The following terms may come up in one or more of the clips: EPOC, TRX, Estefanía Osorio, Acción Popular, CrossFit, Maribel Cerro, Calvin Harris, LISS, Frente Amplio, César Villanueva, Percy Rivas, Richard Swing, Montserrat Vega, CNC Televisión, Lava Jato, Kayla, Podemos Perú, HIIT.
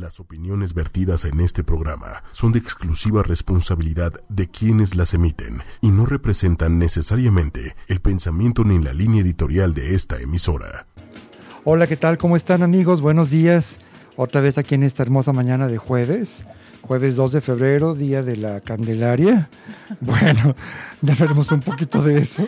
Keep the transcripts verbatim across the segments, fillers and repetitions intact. Las opiniones vertidas en este programa son de exclusiva responsabilidad de quienes las emiten y no representan necesariamente el pensamiento ni la línea editorial de esta emisora. Hola, ¿qué tal? ¿Cómo están, amigos? Buenos días. Otra vez aquí en esta hermosa mañana de jueves, jueves dos de febrero, día de la Candelaria. Bueno, ya veremos un poquito de eso,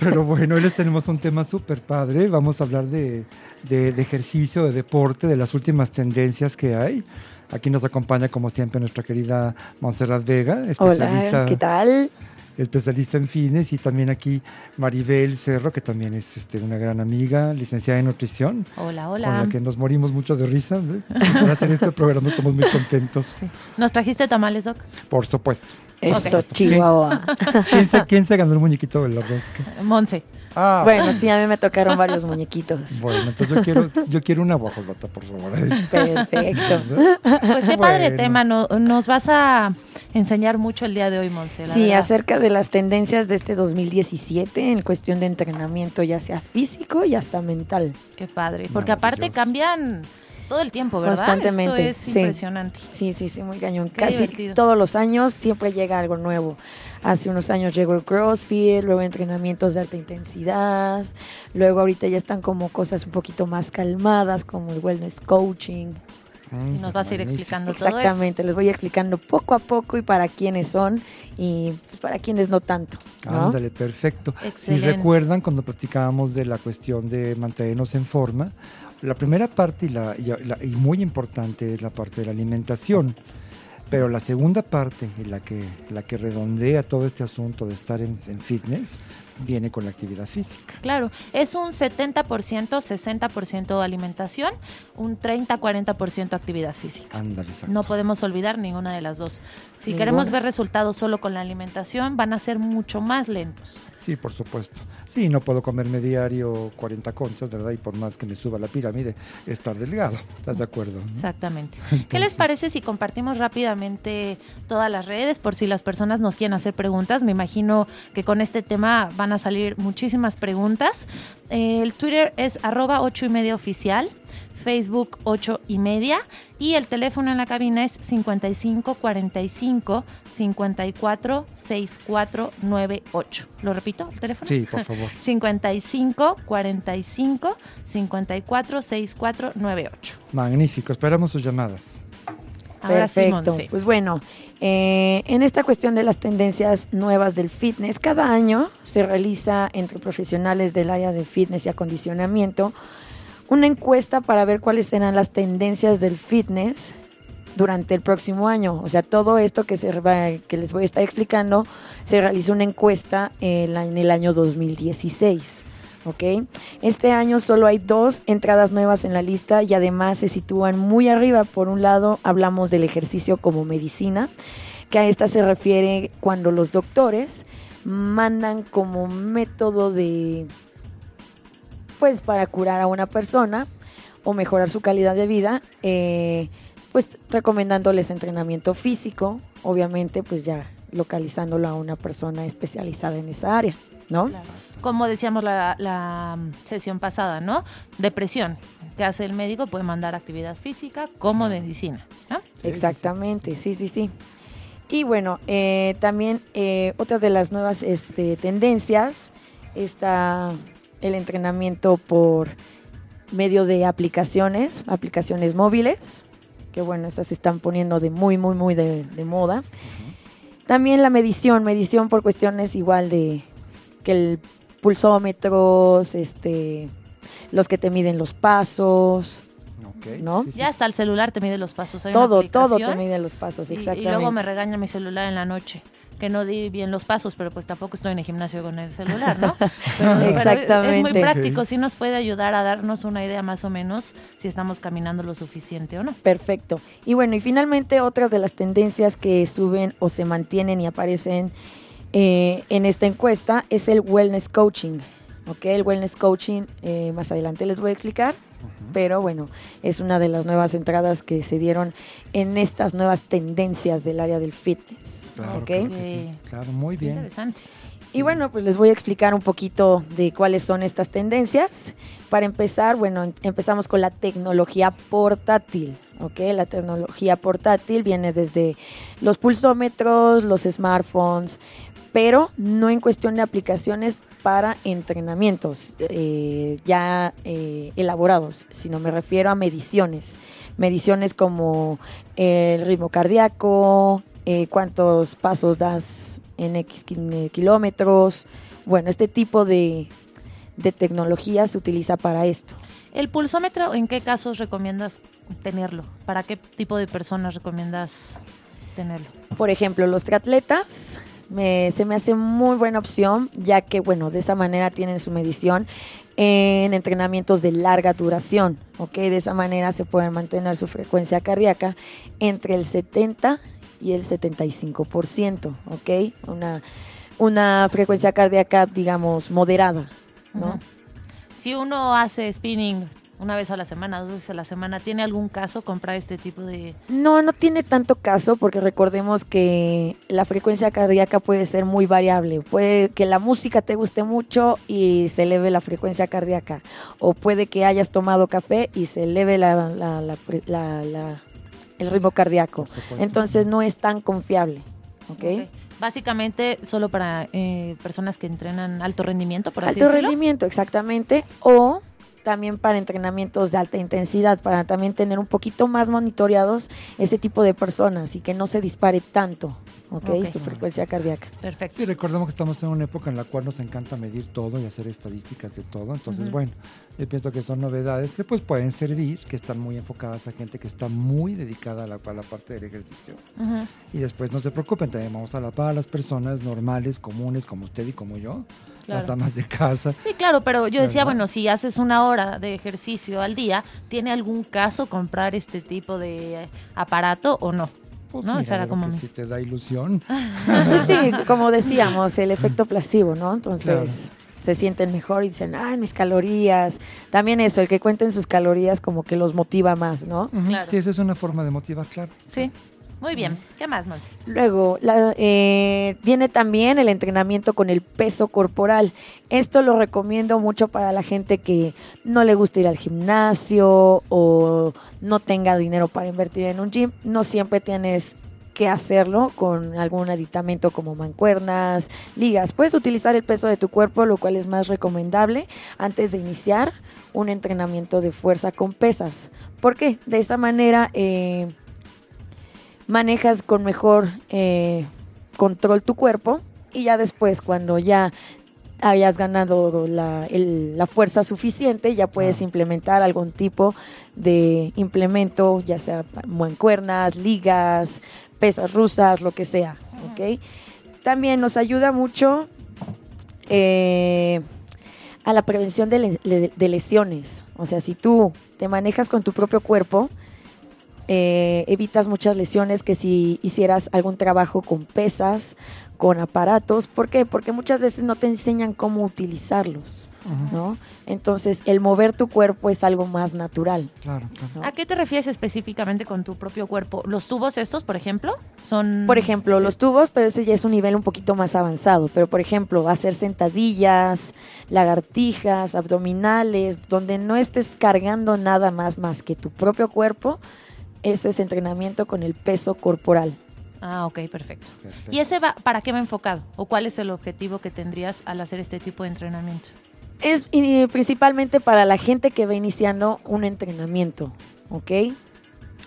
pero bueno, hoy les tenemos un tema súper padre. Vamos a hablar de... De, de ejercicio, de deporte, de las últimas tendencias que hay. Aquí nos acompaña, como siempre, nuestra querida Montserrat Vega, especialista. Hola, ¿qué tal? Especialista en fitness, y también aquí Maribel Cerro, que también es este, una gran amiga, licenciada en nutrición. Hola, hola. Con la que nos morimos mucho de risa, ¿eh? Para hacer este programa estamos muy contentos. Sí. ¿Nos trajiste tamales, Doc? Por supuesto. Eso, okay. Chihuahua. ¿Quién, quién, se, ¿Quién se ganó el muñequito de la rosca? Monse. Ah, bueno, sí, a mí me tocaron varios muñequitos. Bueno, entonces yo quiero, yo quiero una guajolota, por favor. Perfecto. Pues qué padre bueno. tema, no, nos vas a enseñar mucho el día de hoy, Monse. Sí, verdad. Acerca de las tendencias de este dos mil diecisiete en cuestión de entrenamiento, ya sea físico y hasta mental. Qué padre, porque aparte cambian todo el tiempo, ¿verdad? Constantemente. Esto es sí. impresionante. Sí, sí, sí, muy cañón. Qué Casi divertido. Todos los años siempre llega algo nuevo. Hace unos años llegó el CrossFit, luego entrenamientos de alta intensidad, luego ahorita ya están como cosas un poquito más calmadas, como el wellness coaching. Ay, y nos vas a ir explicando todo eso. Exactamente, les voy explicando poco a poco y para quiénes son y para quienes no tanto, ¿no? Ándale, perfecto. Excelente. Si recuerdan cuando platicábamos de la cuestión de mantenernos en forma, la primera parte y, la, y, la, y muy importante es la parte de la alimentación, pero la segunda parte, la que, la que redondea todo este asunto de estar en, en fitness, viene con la actividad física. Claro, es un setenta por ciento, sesenta por ciento alimentación, un treinta a cuarenta por ciento actividad física. Ándale, exacto. No podemos olvidar ninguna de las dos. Si ninguna. Queremos ver resultados solo con la alimentación, van a ser mucho más lentos. Sí, por supuesto. Sí, no puedo comerme diario cuarenta conchas, ¿verdad? Y por más que me suba la pirámide, estar delgado. ¿Estás de acuerdo? ¿No? Exactamente. Entonces, ¿qué les parece si compartimos rápidamente todas las redes por si las personas nos quieren hacer preguntas? Me imagino que con este tema van a salir muchísimas preguntas. El Twitter es arroba ocho y media oficial, Facebook ocho y media, y el teléfono en la cabina es cincuenta y cinco cuarenta y cinco cincuenta y cuatro sesenta y cuatro noventa y ocho. ¿Lo repito el teléfono? Sí, por favor. cincuenta y cinco cuarenta y cinco cincuenta y cuatro sesenta y cuatro noventa y ocho. Magnífico, esperamos sus llamadas. Ahora sí, Monse. Pues bueno, eh, en esta cuestión de las tendencias nuevas del fitness, cada año se realiza entre profesionales del área de fitness y acondicionamiento una encuesta para ver cuáles serán las tendencias del fitness durante el próximo año. O sea, todo esto que, se va, que les voy a estar explicando, se realizó una encuesta en, la, en el año dos mil dieciséis. ¿Okay? Este año solo hay dos entradas nuevas en la lista y además se sitúan muy arriba. Por un lado, hablamos del ejercicio como medicina, que a esta se refiere cuando los doctores mandan como método de... pues para curar a una persona o mejorar su calidad de vida, eh, pues recomendándoles entrenamiento físico, obviamente pues ya localizándolo a una persona especializada en esa área, ¿no? Claro. Como decíamos la, la sesión pasada, ¿no? Depresión, ¿qué hace el médico? Puede mandar actividad física como medicina, ¿no? Exactamente, sí, sí, sí. Y bueno, eh, también eh, otras de las nuevas este, tendencias está... el entrenamiento por medio de aplicaciones, aplicaciones móviles, que bueno, estas se están poniendo de muy, muy, muy de, de moda. Uh-huh. También la medición, medición por cuestiones igual de que el pulsómetros, este, los que te miden los pasos, okay, ¿no? Sí, sí. Ya hasta el celular te mide los pasos. Hay todo, todo te mide los pasos, y, exactamente. Y luego me regaña mi celular en la noche, que no di bien los pasos, pero pues tampoco estoy en el gimnasio con el celular, ¿no? Pero, exactamente. Es muy práctico, sí nos puede ayudar a darnos una idea más o menos si estamos caminando lo suficiente o no. Perfecto. Y bueno, y finalmente otras de las tendencias que suben o se mantienen y aparecen eh, en esta encuesta es el wellness coaching, ¿ok? El wellness coaching, eh, más adelante les voy a explicar, uh-huh, pero bueno, es una de las nuevas entradas que se dieron en estas nuevas tendencias del área del fitness. Claro, okay. Creo que sí. Claro, muy bien. Interesante. Sí. Y bueno, pues les voy a explicar un poquito de cuáles son estas tendencias. Para empezar, bueno, empezamos con la tecnología portátil, ¿okay? La tecnología portátil viene desde los pulsómetros, los smartphones, pero no en cuestión de aplicaciones para entrenamientos eh, ya eh, elaborados, sino me refiero a mediciones, mediciones como el ritmo cardíaco, eh, cuántos pasos das en X kilómetros, bueno, este tipo de, de tecnología se utiliza para esto. ¿El pulsómetro en qué casos recomiendas tenerlo? ¿Para qué tipo de personas recomiendas tenerlo? Por ejemplo, los triatletas me, se me hace muy buena opción, ya que, bueno, de esa manera tienen su medición en entrenamientos de larga duración, ¿ok? De esa manera se pueden mantener su frecuencia cardíaca entre el setenta y el setenta y cinco por ciento, ¿ok? Una, una frecuencia cardíaca, digamos, moderada, ¿no? Uh-huh. Si uno hace spinning una vez a la semana, dos veces a la semana, ¿tiene algún caso comprar este tipo de...? No, no tiene tanto caso porque recordemos que la frecuencia cardíaca puede ser muy variable. Puede que la música te guste mucho y se eleve la frecuencia cardíaca. O puede que hayas tomado café y se eleve la, la, la, la, la, el ritmo cardíaco. Entonces no es tan confiable, ¿ok? Okay. Básicamente solo para eh, personas que entrenan alto rendimiento, por así decirlo. Alto rendimiento, exactamente, o también para entrenamientos de alta intensidad, para también tener un poquito más monitoreados ese tipo de personas y que no se dispare tanto, ¿ok? Okay. Su frecuencia cardíaca. Perfecto. Sí, recordemos que estamos en una época en la cual nos encanta medir todo y hacer estadísticas de todo, entonces, uh-huh. bueno, yo pienso que son novedades que pues pueden servir, que están muy enfocadas a gente que está muy dedicada a la, a la parte del ejercicio. Uh-huh. Y después no se preocupen, también vamos a la par a las personas normales, comunes, como usted y como yo, claro. Las damas de casa. Sí, claro, pero yo decía, ¿verdad? Bueno, si haces una hora de ejercicio al día, ¿tiene algún caso comprar este tipo de aparato o no? Pues no, mira, era como que si te da ilusión. Sí, como decíamos, el efecto placebo, ¿no? Entonces claro. Se sienten mejor y dicen, ay, mis calorías. También eso, el que cuenten sus calorías como que los motiva más, ¿no? Uh-huh. Claro. Sí, esa es una forma de motivar, claro. Sí, muy bien. Uh-huh. ¿Qué más, Monse? Luego, la, eh, viene también el entrenamiento con el peso corporal. Esto lo recomiendo mucho para la gente que no le gusta ir al gimnasio o no tenga dinero para invertir en un gym. No siempre tienes que hacerlo con algún aditamento como mancuernas, ligas. Puedes utilizar el peso de tu cuerpo, lo cual es más recomendable antes de iniciar un entrenamiento de fuerza con pesas. ¿Por qué? De esa manera eh, manejas con mejor eh, control tu cuerpo y ya después, cuando ya hayas ganado la, el, la fuerza suficiente, ya puedes implementar algún tipo de implemento, ya sea mancuernas, ligas, pesas rusas, lo que sea, ¿ok? También nos ayuda mucho eh, a la prevención de, le, de lesiones. O sea, si tú te manejas con tu propio cuerpo, eh, evitas muchas lesiones que si hicieras algún trabajo con pesas, con aparatos. ¿Por qué? Porque muchas veces no te enseñan cómo utilizarlos, uh-huh. ¿no? Entonces, el mover tu cuerpo es algo más natural. Claro, claro. ¿No? ¿A qué te refieres específicamente con tu propio cuerpo? ¿Los tubos estos, por ejemplo? son Por ejemplo, los tubos, pero ese ya es un nivel un poquito más avanzado. Pero, por ejemplo, hacer sentadillas, lagartijas, abdominales, donde no estés cargando nada más más que tu propio cuerpo, eso es entrenamiento con el peso corporal. Ah, ok, perfecto. perfecto. ¿Y ese va, para qué va enfocado? ¿O cuál es el objetivo que tendrías al hacer este tipo de entrenamiento? Es eh, principalmente para la gente que va iniciando un entrenamiento, ¿ok?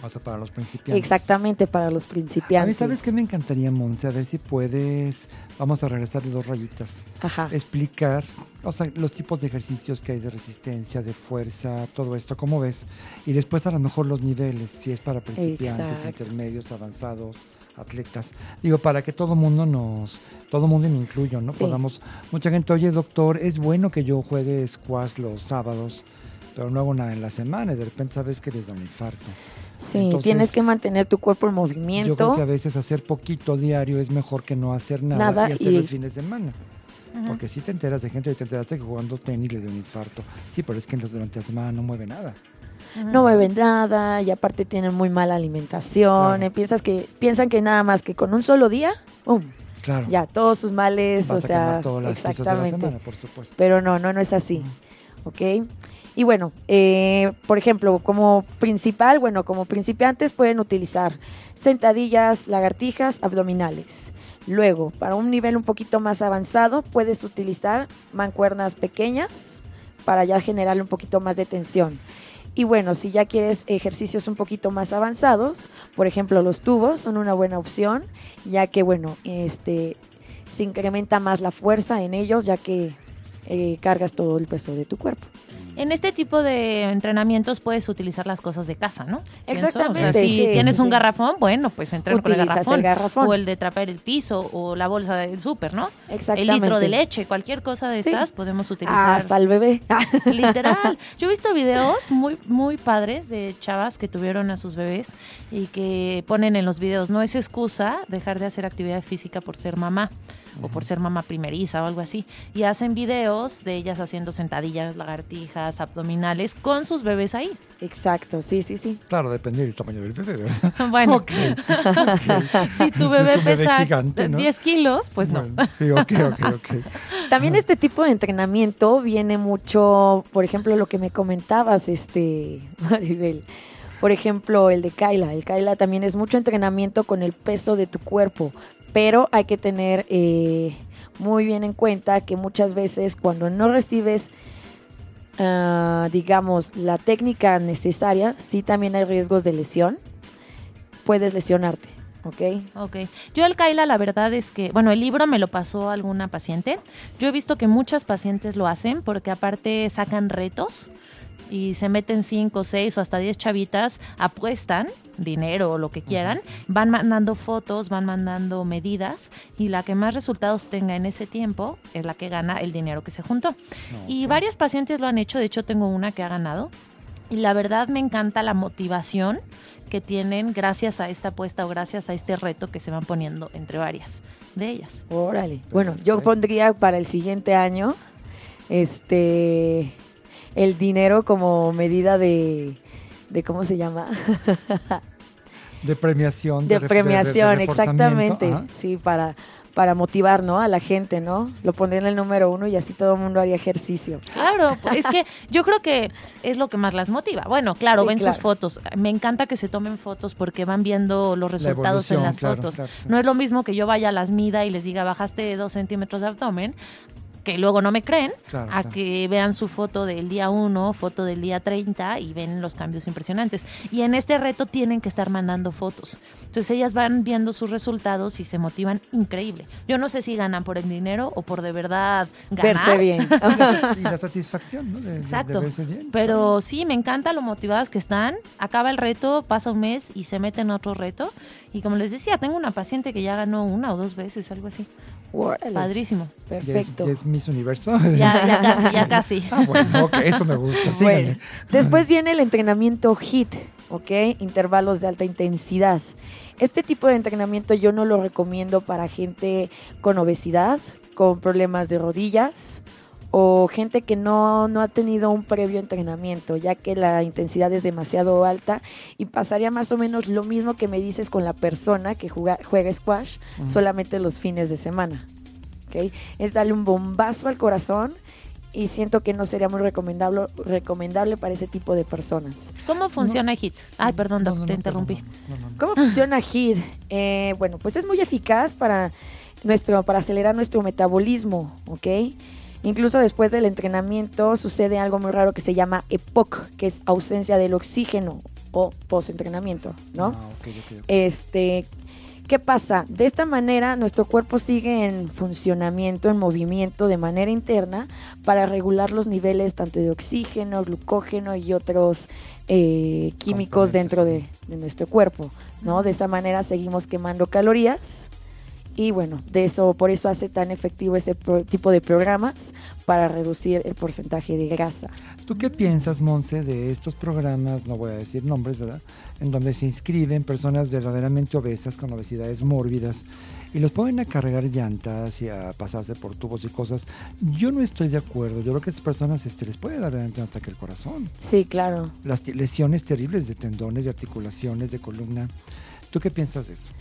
O sea, para los principiantes. Exactamente, para los principiantes. A mí, ¿sabes qué me encantaría, Monse? A ver si puedes, vamos a regresar de dos rayitas. Ajá. Explicar, o sea, los tipos de ejercicios que hay de resistencia, de fuerza, todo esto, ¿cómo ves? Y después a lo mejor los niveles, si es para principiantes, exacto. Intermedios, avanzados, atletas. Digo, para que todo mundo nos, todo mundo me incluyo, ¿no? Sí. Podamos, mucha gente, oye, doctor, es bueno que yo juegue squash los sábados, pero no hago nada en la semana y de repente sabes que les da un infarto. Sí, entonces, tienes que mantener tu cuerpo en movimiento. Yo creo que a veces hacer poquito diario es mejor que no hacer nada, nada y hasta y... los fines de semana. Uh-huh. Porque si te enteras de gente, y te enteraste que jugando tenis le dio un infarto. Sí, pero es que durante la semana no mueve nada. Uh-huh. No mueven nada y aparte tienen muy mala alimentación. Claro. Piensas que, piensan que nada más que con un solo día, ¡um! Claro. Ya, todos sus males, vas o sea, todas las exactamente. Cosas de la semana, por supuesto. Pero no, no, no es así. Uh-huh. ¿Ok? Y bueno, eh, por ejemplo, como principal, bueno, como principiantes pueden utilizar sentadillas, lagartijas, abdominales. Luego, para un nivel un poquito más avanzado, puedes utilizar mancuernas pequeñas para ya generar un poquito más de tensión. Y bueno, si ya quieres ejercicios un poquito más avanzados, por ejemplo, los tubos son una buena opción, ya que, bueno, este, se incrementa más la fuerza en ellos, ya que eh, cargas todo el peso de tu cuerpo. En este tipo de entrenamientos puedes utilizar las cosas de casa, ¿no? Exactamente. O sea, si sí, tienes sí, un sí. garrafón, bueno, pues entrena con el garrafón, el garrafón. O el de trapear el piso, o la bolsa del súper, ¿no? Exactamente. El litro de leche, cualquier cosa de sí. estas podemos utilizar. Ah, hasta el bebé. Literal. Yo he visto videos muy, muy padres de chavas que tuvieron a sus bebés y que ponen en los videos, no es excusa dejar de hacer actividad física por ser mamá. O por ser mamá primeriza o algo así. Y hacen videos de ellas haciendo sentadillas, lagartijas, abdominales con sus bebés ahí. Exacto, sí, sí, sí. Claro, depende del tamaño del bebé, ¿verdad? Bueno. Okay. Okay. Si tu bebé, si tu bebé pesa gigante, ¿no? diez kilos, pues bueno, no. Sí, ok, ok, ok. También este tipo de entrenamiento viene mucho, por ejemplo, lo que me comentabas, este Maribel. Por ejemplo, el de Kayla. El Kayla también es mucho entrenamiento con el peso de tu cuerpo. Pero hay que tener eh, muy bien en cuenta que muchas veces cuando no recibes, uh, digamos, la técnica necesaria, sí también hay riesgos de lesión, puedes lesionarte, ¿ok? Ok. Yo el Kayla, la verdad es que, bueno, el libro me lo pasó alguna paciente. Yo he visto que muchas pacientes lo hacen porque aparte sacan retos. Y se meten cinco, seis o hasta diez chavitas, apuestan dinero o lo que quieran, van mandando fotos, van mandando medidas y la que más resultados tenga en ese tiempo es la que gana el dinero que se juntó. No, y varias pacientes lo han hecho, de hecho tengo una que ha ganado y la verdad me encanta la motivación que tienen gracias a esta apuesta o gracias a este reto que se van poniendo entre varias de ellas. Órale. Bueno, yo pondría para el siguiente año, este... el dinero como medida de, de ¿cómo se llama? de premiación. De, de premiación, de, de, de exactamente. Ajá. Sí, para, para motivar, ¿no? A la gente, ¿no? Lo pondré en el número uno y así todo el mundo haría ejercicio. Claro, es que yo creo que es lo que más las motiva. Bueno, claro, sí, ven claro. sus fotos. Me encanta que se tomen fotos porque van viendo los resultados la en las claro, fotos. Claro. No es lo mismo que yo vaya a las mida y les diga, bajaste dos centímetros de abdomen, que luego no me creen, claro, a claro. que vean su foto del día uno, foto del día treinta y ven los cambios impresionantes. Y en este reto tienen que estar mandando fotos. Entonces ellas van viendo sus resultados y se motivan increíble. Yo no sé si ganan por el dinero o por de verdad ganar. Verse bien. Y la satisfacción, ¿no? De, Exacto. De, de verse bien. Pero sí, me encanta lo motivadas que están. Acaba el reto, pasa un mes y se meten a otro reto. Y como les decía, tengo una paciente que ya ganó una o dos veces, algo así. Wow. Padrísimo. Perfecto. ¿Ya es, ya es Miss Universo? Ya, ya casi, ya casi. Ah, bueno, okay, eso me gusta. Bueno, después viene el entrenamiento HIIT, ¿ok? Intervalos de alta intensidad. Este tipo de entrenamiento yo no lo recomiendo para gente con obesidad, con problemas de rodillas o gente que no, no ha tenido un previo entrenamiento, ya que la intensidad es demasiado alta y pasaría más o menos lo mismo que me dices con la persona que juega, juega squash uh-huh. solamente los fines de semana. ¿Okay? Es darle un bombazo al corazón y siento que no sería muy recomendable, recomendable para ese tipo de personas. ¿Cómo funciona no. HIIT? Ay, perdón, no, no, te no, interrumpí. No, no, no. ¿Cómo funciona HIIT? Eh, bueno, pues es muy eficaz para, nuestro, para acelerar nuestro metabolismo, ¿ok? Incluso después del entrenamiento sucede algo muy raro que se llama E P O C, que es ausencia del oxígeno o postentrenamiento, ¿no? Ah, okay, okay. Este, ¿qué pasa? De esta manera nuestro cuerpo sigue en funcionamiento, en movimiento de manera interna para regular los niveles tanto de oxígeno, glucógeno y otros eh, químicos dentro de, de nuestro cuerpo, ¿no? De esa manera seguimos quemando calorías. Y bueno, de eso, por eso hace tan efectivo ese pro, tipo de programas para reducir el porcentaje de grasa. ¿Tú qué piensas, Monse, de estos programas, no voy a decir nombres, ¿verdad?, en donde se inscriben personas verdaderamente obesas con obesidades mórbidas y los ponen a cargar llantas y a pasarse por tubos y cosas? Yo no estoy de acuerdo. Yo creo que a estas personas este, les puede dar un ataque al corazón. Sí, claro. Las t- lesiones terribles de tendones, de articulaciones, de columna. ¿Tú qué piensas de eso?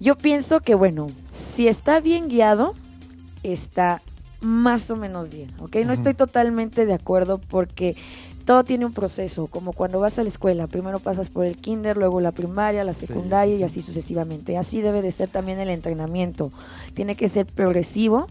Yo pienso que, bueno, si está bien guiado, está más o menos bien, ¿ok? No estoy totalmente de acuerdo porque todo tiene un proceso, como cuando vas a la escuela, primero pasas por el kinder, luego la primaria, la secundaria, sí, y así sucesivamente. Así debe de ser también el entrenamiento, tiene que ser progresivo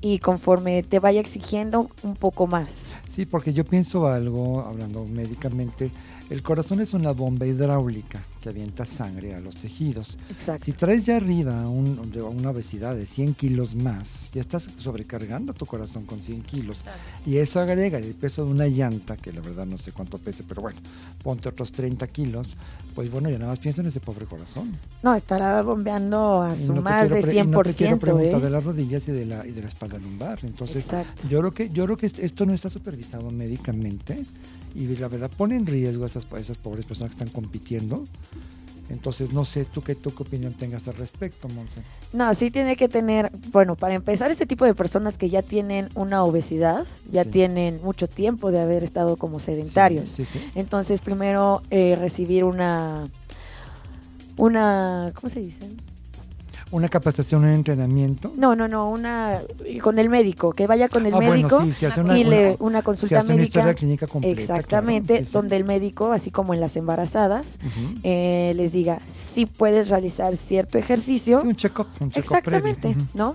y conforme te vaya exigiendo un poco más. Sí, porque yo pienso algo, hablando médicamente, el corazón es una bomba hidráulica que avienta sangre a los tejidos. Exacto. Si traes ya arriba un, una obesidad de cien kilos más, ya estás sobrecargando tu corazón con cien kilos. Exacto. Y eso agrega el peso de una llanta, que la verdad no sé cuánto pese, pero bueno, ponte otros treinta kilos, pues bueno, ya nada más pienso en ese pobre corazón. No, estará bombeando a su no más de cien por ciento. Y no te quiero preguntar, ¿eh?, de las rodillas y de la, y de la espalda lumbar. Entonces, exacto, yo creo que yo creo que esto no está supervisado médicamente. Y la verdad pone en riesgo a esas, a esas pobres personas que están compitiendo. Entonces, no sé, ¿tú qué, tú qué opinión tengas al respecto, Montse? No, sí tiene que tener, bueno, para empezar, este tipo de personas que ya tienen una obesidad, ya sí, tienen mucho tiempo de haber estado como sedentarios. Sí, sí, sí. Entonces, primero eh, recibir una, una, ¿cómo se dice? ¿Una capacitación, un entrenamiento? No, no, no, una con el médico, que vaya con el ah, médico bueno, sí, una, y le una, una consulta médica. Una historia clínica completa. Exactamente, claro, sí, donde sí, el médico, así como en las embarazadas, uh-huh, eh, les diga si puedes realizar cierto ejercicio. Sí, un check-up, un check-up exactamente, previo, ¿no?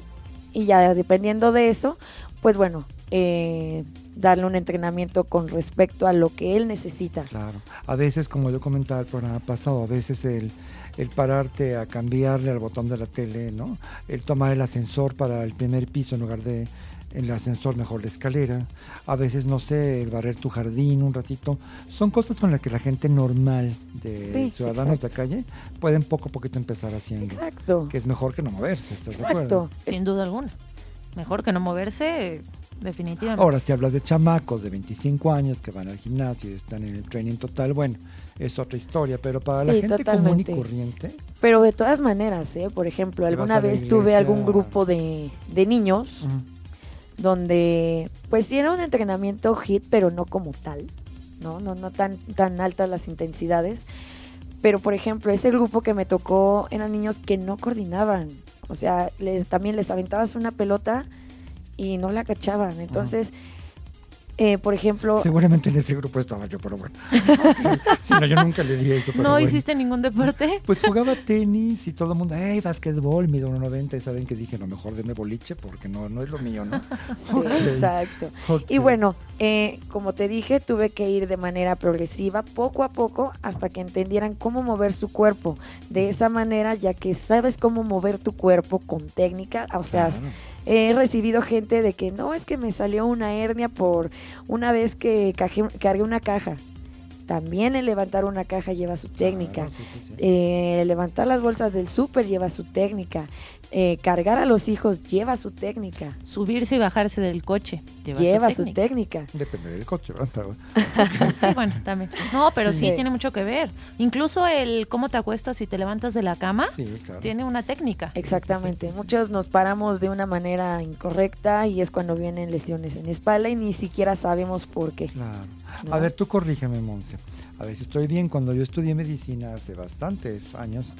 Y ya dependiendo de eso, pues bueno, eh, darle un entrenamiento con respecto a lo que él necesita. Claro, a veces, como yo comentaba el programa pasado, a veces el... el pararte a cambiarle al botón de la tele, ¿no? El tomar el ascensor para el primer piso en lugar de el ascensor, mejor la escalera. A veces, no sé, el barrer tu jardín un ratito. Son cosas con las que la gente normal de sí, ciudadanos exacto, de calle pueden poco a poquito empezar haciendo. Exacto. Que es mejor que no moverse, ¿estás exacto, de acuerdo? Sin duda alguna. Mejor que no moverse... definitivamente. Ahora, si hablas de chamacos de veinticinco años que van al gimnasio y están en el training total, bueno, es otra historia, pero para sí, la gente totalmente, común y corriente. Pero de todas maneras, ¿eh? Por ejemplo, alguna vez tuve algún grupo de, de niños, uh-huh, donde, pues sí era un entrenamiento HIIT, pero no como tal, ¿no? No, no tan, tan altas las intensidades. Pero, por ejemplo, ese grupo que me tocó eran niños que no coordinaban. O sea, les, también les aventabas una pelota y no la cachaban, entonces eh, por ejemplo, seguramente en ese grupo estaba yo, pero bueno si no, yo nunca le di eso, pero ¿no bueno, hiciste ningún deporte? Pues jugaba tenis y todo el mundo, hey, basquetbol, mido uno noventa, y saben que dije, no, mejor deme boliche porque no, no es lo mío, ¿no? Sí, okay, exacto, okay. Y bueno, eh, como te dije, tuve que ir de manera progresiva, poco a poco, hasta que entendieran cómo mover su cuerpo. De esa manera, ya que sabes cómo mover tu cuerpo con técnica, o sea, claro. He recibido gente de que no, es que me salió una hernia por una vez que caje, cargué una caja. También el levantar una caja lleva su técnica. Claro, sí, sí, sí. Eh, levantar las bolsas del súper lleva su técnica. Eh, cargar a los hijos lleva su técnica. Subirse y bajarse del coche lleva, lleva su, técnica. su técnica. Depende del coche, ¿verdad? Sí, bueno, también. No, pero sí, sí eh. tiene mucho que ver. Incluso el cómo te acuestas y te levantas de la cama, sí, claro, tiene una técnica. Exactamente. Sí, sí, sí. Muchos nos paramos de una manera incorrecta y es cuando vienen lesiones en espalda y ni siquiera sabemos por qué. Claro. ¿No? A ver, tú corrígeme, Montse. A ver si estoy bien. Cuando yo estudié medicina hace bastantes años,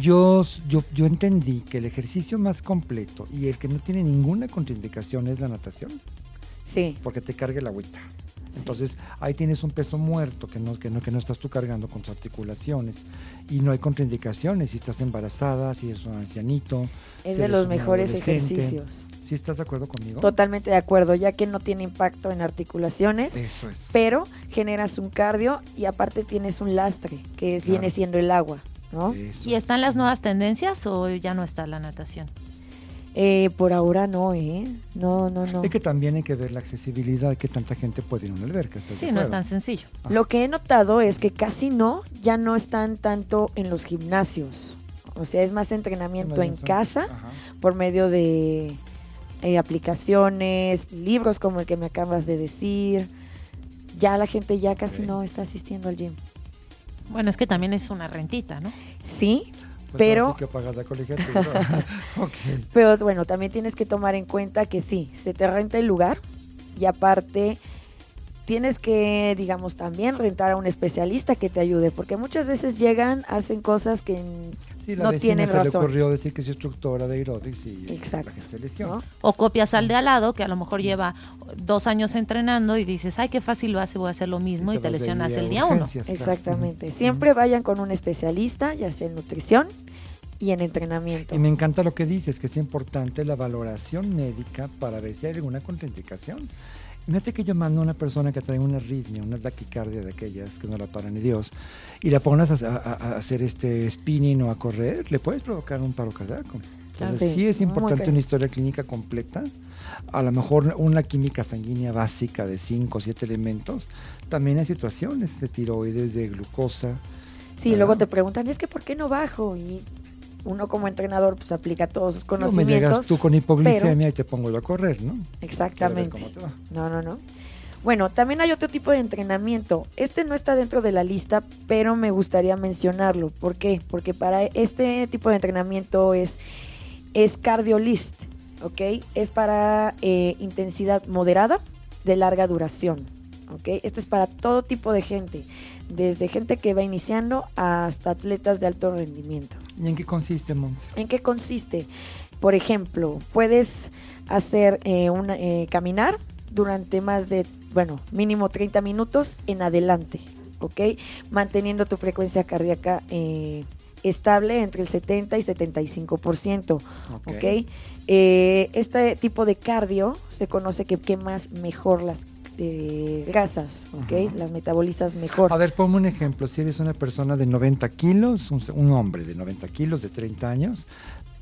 Yo, yo, yo entendí que el ejercicio más completo y el que no tiene ninguna contraindicación es la natación. Sí. Porque te cargue la agüita. Sí. Entonces, ahí tienes un peso muerto que no, que no, que no estás tú cargando con tus articulaciones. Y no hay contraindicaciones si estás embarazada, si eres un ancianito. Es si de los mejores ejercicios. ¿Sí estás de acuerdo conmigo? Totalmente de acuerdo, ya que no tiene impacto en articulaciones. Eso es. Pero generas un cardio y aparte tienes un lastre, que es, claro, viene siendo el agua, ¿no? ¿Y están las nuevas tendencias o ya no está la natación? Eh, por ahora no, ¿eh? No, no, no. Es que también hay que ver la accesibilidad, que tanta gente puede ir a una alberca. Sí, no es tan sencillo. Ah. Lo que he notado es que casi no, ya no están tanto en los gimnasios. O sea, es más entrenamiento en casa, ajá, por medio de eh, aplicaciones, libros como el que me acabas de decir. Ya la gente ya casi, okay, no está asistiendo al gym. Bueno, es que también es una rentita, ¿no? Sí, pues pero... Ahora sí que pagas la colegiatura. Okay. Pero bueno, también tienes que tomar en cuenta que sí, se te renta el lugar y aparte tienes que, digamos, también rentar a un especialista que te ayude, porque muchas veces llegan, hacen cosas que... Sí, la no tienen se razón. Se le ocurrió decir que es instructora de aeróbics y exacto, la gente se lesiona. ¿No? O copias al de al lado, que a lo mejor lleva dos años entrenando y dices, ay, qué fácil lo hace, voy a hacer lo mismo, y, y te lesionas el día uno. Claro. Exactamente. Uh-huh. Siempre vayan con un especialista, ya sea en nutrición y en entrenamiento. Y me encanta lo que dices, que es importante la valoración médica para ver si hay alguna contraindicación. Imagínate que yo mando a una persona que trae una arritmia, una taquicardia de aquellas que no la paran ni Dios, y la pones a, a, a hacer este spinning o a correr, le puedes provocar un paro cardíaco. Entonces sí, sí es importante una historia clínica completa, a lo mejor una química sanguínea básica de cinco o siete elementos. También hay situaciones de tiroides, de glucosa. Sí, ¿verdad? Luego te preguntan, es que ¿por qué no bajo? Y uno como entrenador pues aplica todos sus conocimientos. No me llegas tú con hipoglicemia pero... y te pongo yo a correr, ¿no? Exactamente. No, no, no. Bueno, también hay otro tipo de entrenamiento. Este no está dentro de la lista, pero me gustaría mencionarlo. ¿Por qué? Porque para este tipo de entrenamiento es, es cardiolist, ¿ok? Es para eh, intensidad moderada de larga duración, ¿ok? Este es para todo tipo de gente, desde gente que va iniciando hasta atletas de alto rendimiento. ¿Y en qué consiste, Montse? ¿En qué consiste? Por ejemplo, puedes hacer eh, una, eh, caminar durante más de, bueno, mínimo treinta minutos en adelante, ¿ok? Manteniendo tu frecuencia cardíaca eh, estable entre el setenta y setenta y cinco por ciento, ¿ok? okay? Eh, este tipo de cardio se conoce que quemas mejor las Eh, grasas, ¿ok? Ajá. Las metabolizas mejor. A ver, ponme un ejemplo. Si eres una persona de noventa kilos, un, un hombre de noventa kilos, de treinta años,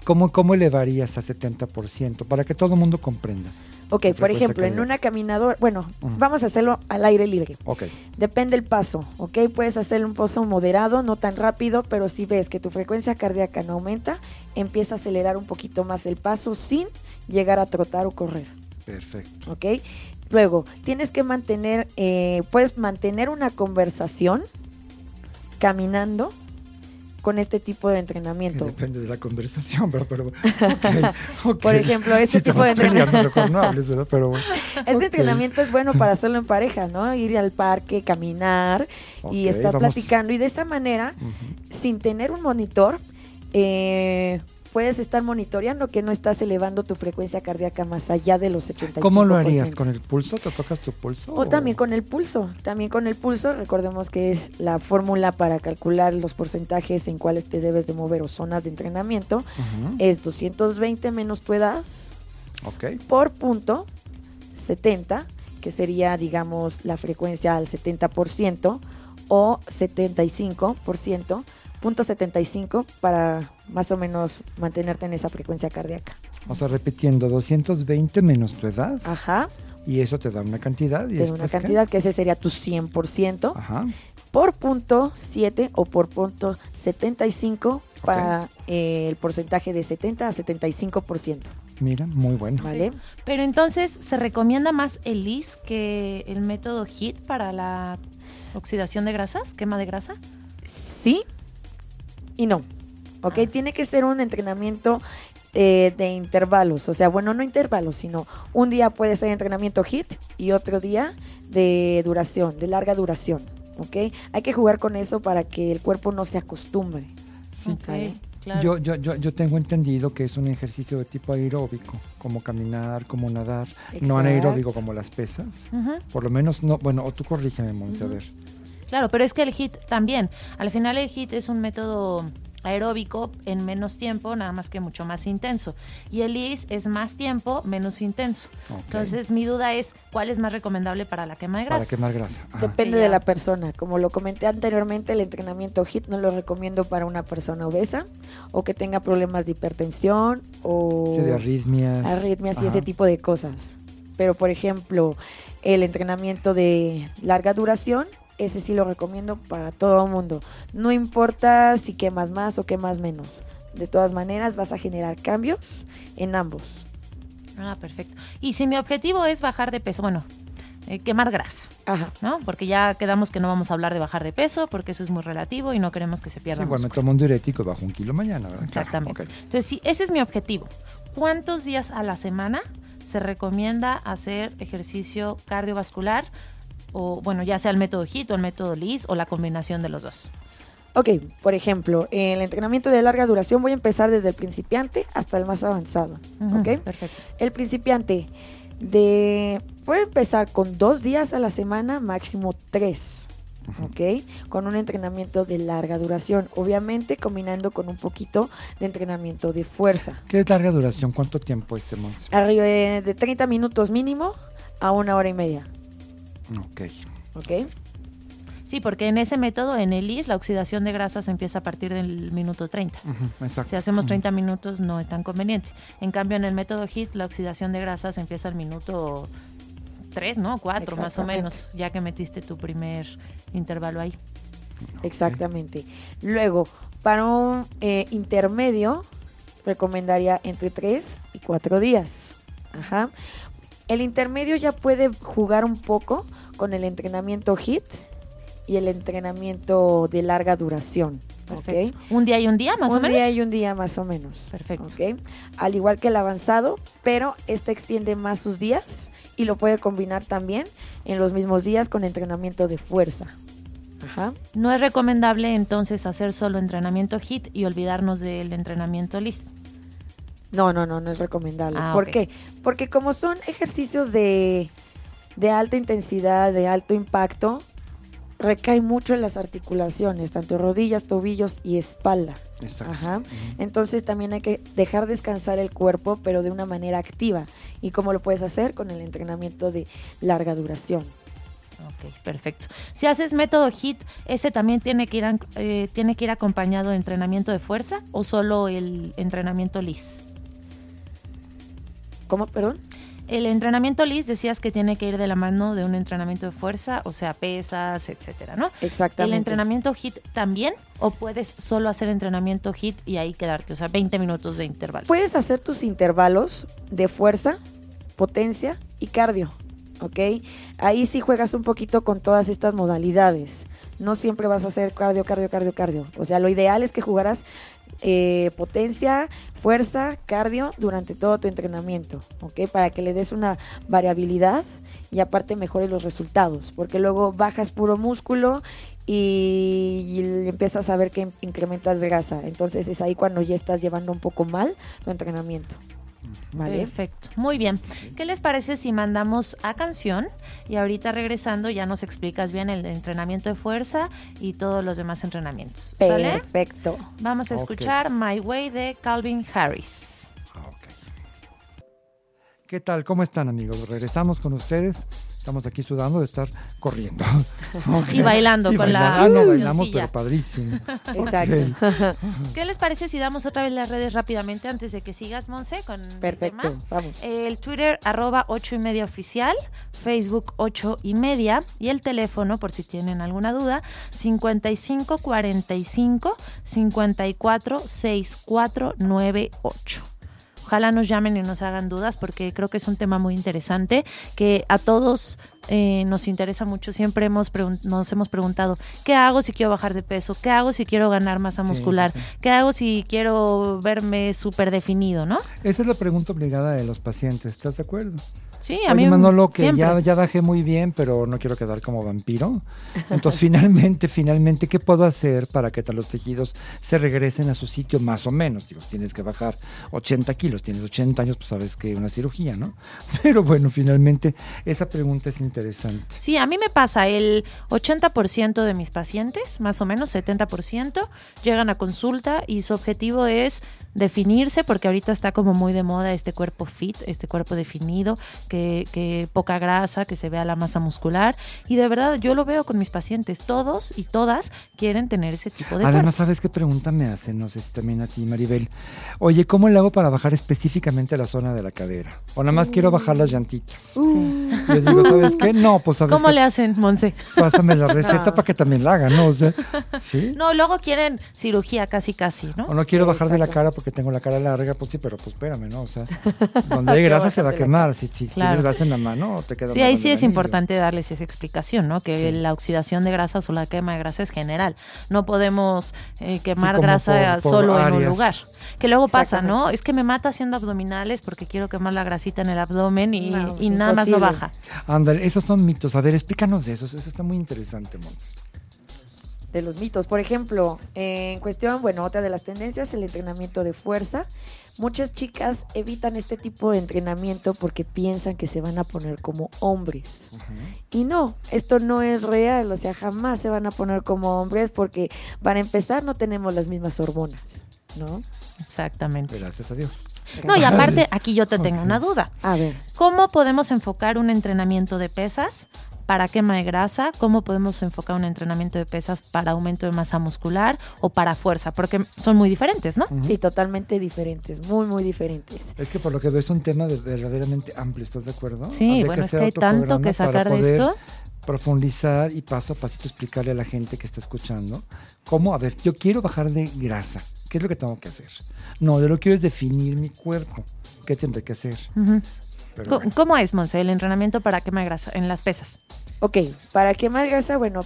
¿cómo, cómo elevarías a setenta por ciento? Para que todo el mundo comprenda. Ok, por ejemplo, en una caminadora, bueno, uh-huh. vamos a hacerlo al aire libre. Ok. Depende el paso, ok, puedes hacer un paso moderado, no tan rápido, pero si ves que tu frecuencia cardíaca no aumenta, empieza a acelerar un poquito más el paso sin llegar a trotar o correr. Perfecto. Ok. Luego, tienes que mantener, eh, puedes mantener una conversación caminando con este tipo de entrenamiento. Que depende de la conversación, pero... pero okay, okay. Por ejemplo, este si tipo de entrenamiento... Mejor no hables, ¿verdad? Pero, este okay. entrenamiento es bueno para hacerlo en pareja, ¿no? Ir al parque, caminar okay, y estar vamos. platicando. Y de esa manera, uh-huh. sin tener un monitor... Eh, puedes estar monitoreando que no estás elevando tu frecuencia cardíaca más allá de los setenta y cinco por ciento. ¿Cómo lo harías? ¿Con el pulso? ¿Te tocas tu pulso? O, o también con el pulso. También con el pulso. Recordemos que es la fórmula para calcular los porcentajes en cuáles te debes de mover o zonas de entrenamiento. Uh-huh. Es doscientos veinte menos tu edad okay. por punto setenta, que sería, digamos, la frecuencia al setenta por ciento o setenta y cinco por ciento. Punto setenta y cinco para más o menos mantenerte en esa frecuencia cardíaca. O sea, repitiendo, doscientos veinte menos tu edad. Ajá. Y eso te da una cantidad. Y te da una cantidad ¿qué? Que ese sería tu cien por ciento. Ajá. Por punto siete o por punto setenta y cinco okay. para eh, el porcentaje de setenta a setenta y cinco por ciento. Mira, muy bueno. Vale. Pero entonces, ¿se recomienda más el LISS que el método HIIT para la oxidación de grasas, quema de grasa? Sí. Y no, ¿ok? Ah. Tiene que ser un entrenamiento eh, de intervalos, o sea, bueno, no intervalos, sino un día puede ser entrenamiento HIIT y otro día de duración, de larga duración, ¿ok? Hay que jugar con eso para que el cuerpo no se acostumbre. Sí, okay, claro. Yo, yo, yo, yo tengo entendido que es un ejercicio de tipo aeróbico, como caminar, como nadar, exacto. no anaeróbico como las pesas, uh-huh. por lo menos no, bueno, o tú corrígeme, Montse, uh-huh. a ver. Claro, pero es que el HIIT también. Al final el HIIT es un método aeróbico en menos tiempo, nada más que mucho más intenso. Y el LISS es más tiempo, menos intenso. Okay. Entonces, mi duda es, ¿cuál es más recomendable para la quema de grasa? Para quemar grasa. Ajá. Depende de la persona. Como lo comenté anteriormente, el entrenamiento HIIT no lo recomiendo para una persona obesa o que tenga problemas de hipertensión o... Sí, de arritmias. Arritmias ajá. y ese tipo de cosas. Pero, por ejemplo, el entrenamiento de larga duración... Ese sí lo recomiendo para todo mundo. No importa si quemas más o quemas menos. De todas maneras, vas a generar cambios en ambos. Ah, perfecto. Y si mi objetivo es bajar de peso, bueno, eh, quemar grasa, ajá. ¿no? Porque ya quedamos que no vamos a hablar de bajar de peso, porque eso es muy relativo y no queremos que se pierda. Sí, igual me tomo un diurético y bajo un kilo mañana, ¿verdad? Exactamente. Claro, okay. Entonces, sí, ese es mi objetivo. ¿Cuántos días a la semana se recomienda hacer ejercicio cardiovascular? O bueno, ya sea el método HIIT o el método LISS o la combinación de los dos. Ok, por ejemplo, en el entrenamiento de larga duración voy a empezar desde el principiante hasta el más avanzado. Uh-huh, ¿ok? Perfecto. El principiante de, puede empezar con dos días a la semana, máximo tres. ¿Ok? Con un entrenamiento de larga duración, obviamente combinando con un poquito de entrenamiento de fuerza. ¿Qué es larga duración? ¿Cuánto tiempo este mes? Arriba de, de treinta minutos mínimo a una hora y media. Ok. Ok. Sí, porque en ese método, en el LISS, la oxidación de grasas empieza a partir del minuto treinta. Uh-huh, exacto. Si hacemos treinta minutos no es tan conveniente. En cambio, en el método HIIT, la oxidación de grasas empieza al minuto tres, ¿no? cuatro, más o menos, ya que metiste tu primer intervalo ahí. Okay. Exactamente. Luego, para un eh, intermedio, recomendaría entre tres y cuatro días. Ajá. El intermedio ya puede jugar un poco con el entrenamiento HIIT y el entrenamiento de larga duración. Perfecto. ¿Okay? Un día y un día, más un o menos. Un día y un día, más o menos. Perfecto. ¿Okay? Al igual que el avanzado, pero este extiende más sus días y lo puede combinar también en los mismos días con entrenamiento de fuerza. Ajá. No es recomendable entonces hacer solo entrenamiento HIIT y olvidarnos del entrenamiento LISS. No, no, no, no es recomendable. Ah, ¿Por okay. qué? Porque como son ejercicios de, de alta intensidad, de alto impacto, recae mucho en las articulaciones, tanto rodillas, tobillos y espalda. Exacto. Ajá. Entonces también hay que dejar descansar el cuerpo, pero de una manera activa. ¿Y cómo lo puedes hacer? Con el entrenamiento de larga duración. Ok, perfecto. Si haces método HIIT, ¿ese también tiene que ir, eh, tiene que ir acompañado de entrenamiento de fuerza o solo el entrenamiento LISS? ¿Cómo? Perdón. El entrenamiento LISS decías que tiene que ir de la mano de un entrenamiento de fuerza, o sea, pesas, etcétera, ¿no? Exactamente. ¿El entrenamiento HIIT también? ¿O puedes solo hacer entrenamiento HIIT y ahí quedarte? O sea, veinte minutos de intervalo. Puedes hacer tus intervalos de fuerza, potencia y cardio, ¿ok? Ahí sí juegas un poquito con todas estas modalidades. No siempre vas a hacer cardio, cardio, cardio, cardio. O sea, lo ideal es que jugaras Eh, potencia, fuerza, cardio durante todo tu entrenamiento, ¿ok? Para que le des una variabilidad y aparte mejores los resultados, porque luego bajas puro músculo y, y empiezas a ver que incrementas grasa, entonces es ahí cuando ya estás llevando un poco mal tu entrenamiento. Vale. Perfecto, muy bien. ¿Qué les parece si mandamos a canción y ahorita regresando ya nos explicas bien el entrenamiento de fuerza y todos los demás entrenamientos? ¿Sale? Perfecto. Vamos a escuchar okay. My Way de Calvin Harris. Okay. ¿Qué tal? ¿Cómo están, amigos? Regresamos con ustedes. Estamos aquí sudando de estar corriendo. Okay. Y bailando y con bailando. la... Ah, no, bailamos, sí, pero padrísimo. Exacto. Okay. ¿Qué les parece si damos otra vez las redes rápidamente antes de que sigas, Monse, con Perfecto, el tema? Vamos. El Twitter, arroba ocho y media oficial, Facebook ocho y media, y el teléfono, por si tienen alguna duda, cincuenta y cinco cuarenta y cinco cincuenta y cuatro sesenta y cuatro noventa y ocho. Ojalá nos llamen y nos hagan dudas porque creo que es un tema muy interesante que a todos eh, nos interesa mucho. Siempre hemos pregun- nos hemos preguntado, ¿qué hago si quiero bajar de peso? ¿Qué hago si quiero ganar masa muscular? Sí, sí. ¿Qué hago si quiero verme súper definido? ¿No? Esa es la pregunta obligada de los pacientes, ¿estás de acuerdo? Sí, a Oye, mí Manolo, que ya, ya bajé muy bien, pero no quiero quedar como vampiro. Entonces, finalmente, finalmente, ¿qué puedo hacer para que los tejidos se regresen a su sitio más o menos? Digo, tienes que bajar ochenta kilos, tienes ochenta años, pues sabes que una cirugía, ¿no? Pero bueno, finalmente, esa pregunta es interesante. Sí, a mí me pasa, el ochenta por ciento de mis pacientes, más o menos setenta por ciento, llegan a consulta y su objetivo es definirse, porque ahorita está como muy de moda este cuerpo fit, este cuerpo definido, que, que poca grasa, que se vea la masa muscular, y de verdad yo lo veo con mis pacientes, todos y todas quieren tener ese tipo de además cuerpo. ¿Sabes qué pregunta me hacen? No sé si también a ti, Maribel. Oye, ¿cómo le hago para bajar específicamente la zona de la cadera? O nada más uh, quiero bajar las llantitas. Uh, sí. Les digo, ¿sabes qué? No, pues ¿sabes ¿Cómo qué? le hacen, Monse? Pásame la receta no. para que también la hagan, ¿no? O sea, ¿sí? No, luego quieren cirugía casi casi, ¿no? O no quiero sí, bajar exacto. de la cara porque tengo la cara larga, pues sí, pero pues espérame, ¿no? O sea, donde hay grasa se va a quemar, si, si claro. tienes grasa en la mano te queda. Sí, ahí sí es anillo. Importante darles esa explicación, ¿no? Que sí. la oxidación de grasas o la quema de grasa es general, no podemos eh, quemar sí, grasa por, por solo áreas. en un lugar. Que luego pasa, ¿no? Es que me mato haciendo abdominales porque quiero quemar la grasita en el abdomen y, no, y nada más no baja. Ándale, esos son mitos. A ver, explícanos de esos, eso está muy interesante, Monse. de los mitos. Por ejemplo, en cuestión, bueno, otra de las tendencias, el entrenamiento de fuerza. Muchas chicas evitan este tipo de entrenamiento porque piensan que se van a poner como hombres. Uh-huh. Y no, esto no es real, o sea, jamás se van a poner como hombres porque, para empezar, no tenemos las mismas hormonas, ¿no? Exactamente. Gracias a Dios. No, y aparte, aquí yo te tengo una duda. A ver. ¿Cómo podemos enfocar un entrenamiento de pesas para quema de grasa? ¿Cómo podemos enfocar un entrenamiento de pesas para aumento de masa muscular o para fuerza? Porque son muy diferentes, ¿no? Uh-huh. Sí, totalmente diferentes, muy, muy diferentes. Es que por lo que veo es un tema de, verdaderamente amplio, ¿estás de acuerdo? Sí, habría bueno, que es que hay tanto que sacar de esto. Profundizar y paso a pasito explicarle a la gente que está escuchando cómo, a ver, yo quiero bajar de grasa. ¿Qué es lo que tengo que hacer? No, yo lo que quiero es definir mi cuerpo. ¿Qué tendré que hacer? Uh-huh. Pero bueno. ¿Cómo es, Monse, el entrenamiento para quemar grasa en las pesas? Ok, para quemar grasa, bueno,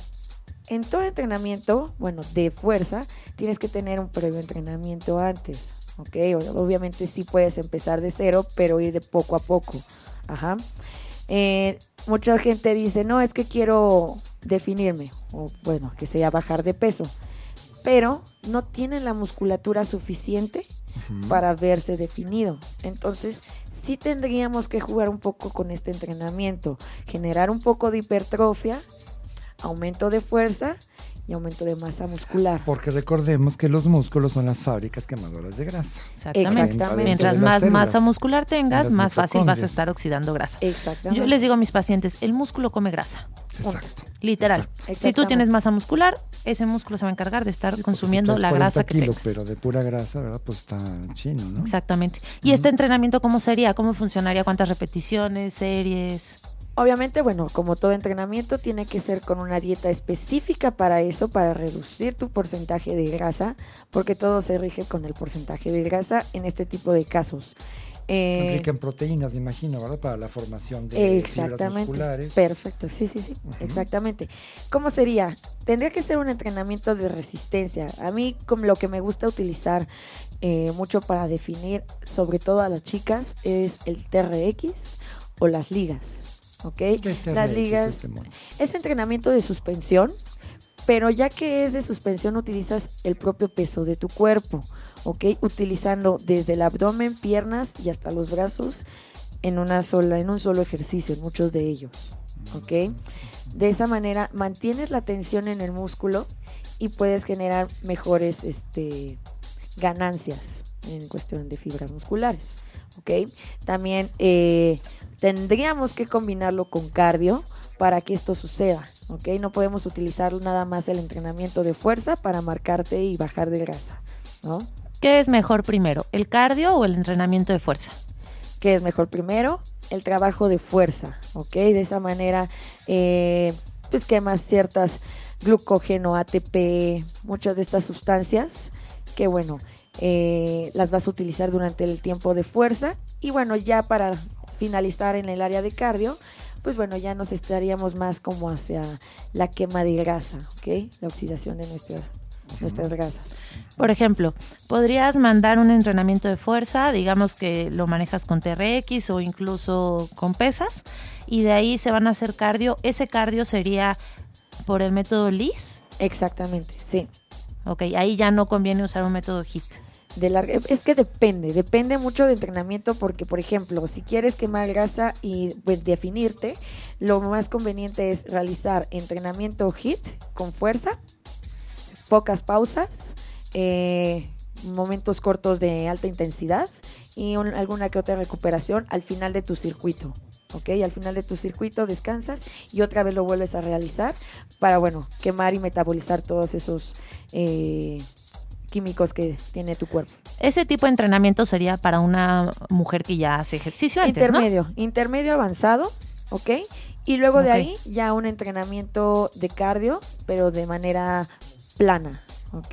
en todo entrenamiento, bueno, de fuerza, tienes que tener un previo entrenamiento antes, ¿ok? Obviamente sí puedes empezar de cero, pero ir de poco a poco. Ajá. Eh, mucha gente dice, no, es que quiero definirme, o bueno, que sea bajar de peso, pero no tienen la musculatura suficiente uh-huh. para verse definido. Entonces, sí tendríamos que jugar un poco con este entrenamiento, generar un poco de hipertrofia, aumento de fuerza y aumento de masa muscular. Porque recordemos que los músculos son las fábricas quemadoras de grasa. Exactamente. Exactamente. Mientras más células, masa muscular tengas, más fácil vas a estar oxidando grasa. Exactamente. Yo les digo a mis pacientes, el músculo come grasa. Exacto. Literal. Exacto. Si tú tienes masa muscular, ese músculo se va a encargar de estar sí, consumiendo la grasa que kilos, tengas. Pero de pura grasa, ¿verdad? Pues está chino, ¿no? Exactamente. ¿Y uh-huh. este entrenamiento cómo sería? ¿Cómo funcionaría? ¿Cuántas repeticiones, series...? Obviamente, bueno, como todo entrenamiento, tiene que ser con una dieta específica para eso, para reducir tu porcentaje de grasa, porque todo se rige con el porcentaje de grasa en este tipo de casos. Eh, Enrique en proteínas, me imagino, ¿verdad? Para la formación de fibras musculares. Perfecto, sí, sí, sí, uh-huh. exactamente. ¿Cómo sería? Tendría que ser un entrenamiento de resistencia. A mí, como lo que me gusta utilizar eh, mucho para definir, sobre todo a las chicas, es el T R X o las ligas. Okay. Las ligas es entrenamiento de suspensión, pero ya que es de suspensión utilizas el propio peso de tu cuerpo, ¿okay? Utilizando desde el abdomen, piernas y hasta los brazos en una sola, en un solo ejercicio, en muchos de ellos, ¿okay? De esa manera mantienes la tensión en el músculo y puedes generar mejores este, ganancias en cuestión de fibras musculares, ¿okay? También eh, tendríamos que combinarlo con cardio para que esto suceda, ¿ok? No podemos utilizar nada más el entrenamiento de fuerza para marcarte y bajar de grasa, ¿no? ¿Qué es mejor primero, el cardio o el entrenamiento de fuerza? ¿Qué es mejor primero? El trabajo de fuerza, ¿ok? De esa manera, eh, pues quemas ciertas glucógeno, A T P, muchas de estas sustancias que, bueno, eh, las vas a utilizar durante el tiempo de fuerza y, bueno, ya para finalizar en el área de cardio, pues bueno, ya nos estaríamos más como hacia la quema de grasa, ¿ok? La oxidación de nuestra, nuestras grasas. Por ejemplo, podrías mandar un entrenamiento de fuerza, digamos que lo manejas con T R X o incluso con pesas, y de ahí se van a hacer cardio. ¿Ese cardio sería por el método LISS? Exactamente, sí. Ok, ahí ya no conviene usar un método HIIT. De larga, es que depende, depende mucho de entrenamiento porque, por ejemplo, si quieres quemar grasa y pues, definirte, lo más conveniente es realizar entrenamiento HIIT con fuerza, pocas pausas, eh, momentos cortos de alta intensidad y un, alguna que otra recuperación al final de tu circuito, ¿ok? Al final de tu circuito descansas y otra vez lo vuelves a realizar para, bueno, quemar y metabolizar todos esos... Eh, químicos que tiene tu cuerpo. Ese tipo de entrenamiento sería para una mujer que ya hace ejercicio antes, intermedio, ¿no? Intermedio avanzado, ¿ok? Y luego okay. de ahí ya un entrenamiento de cardio, pero de manera plana, ¿ok?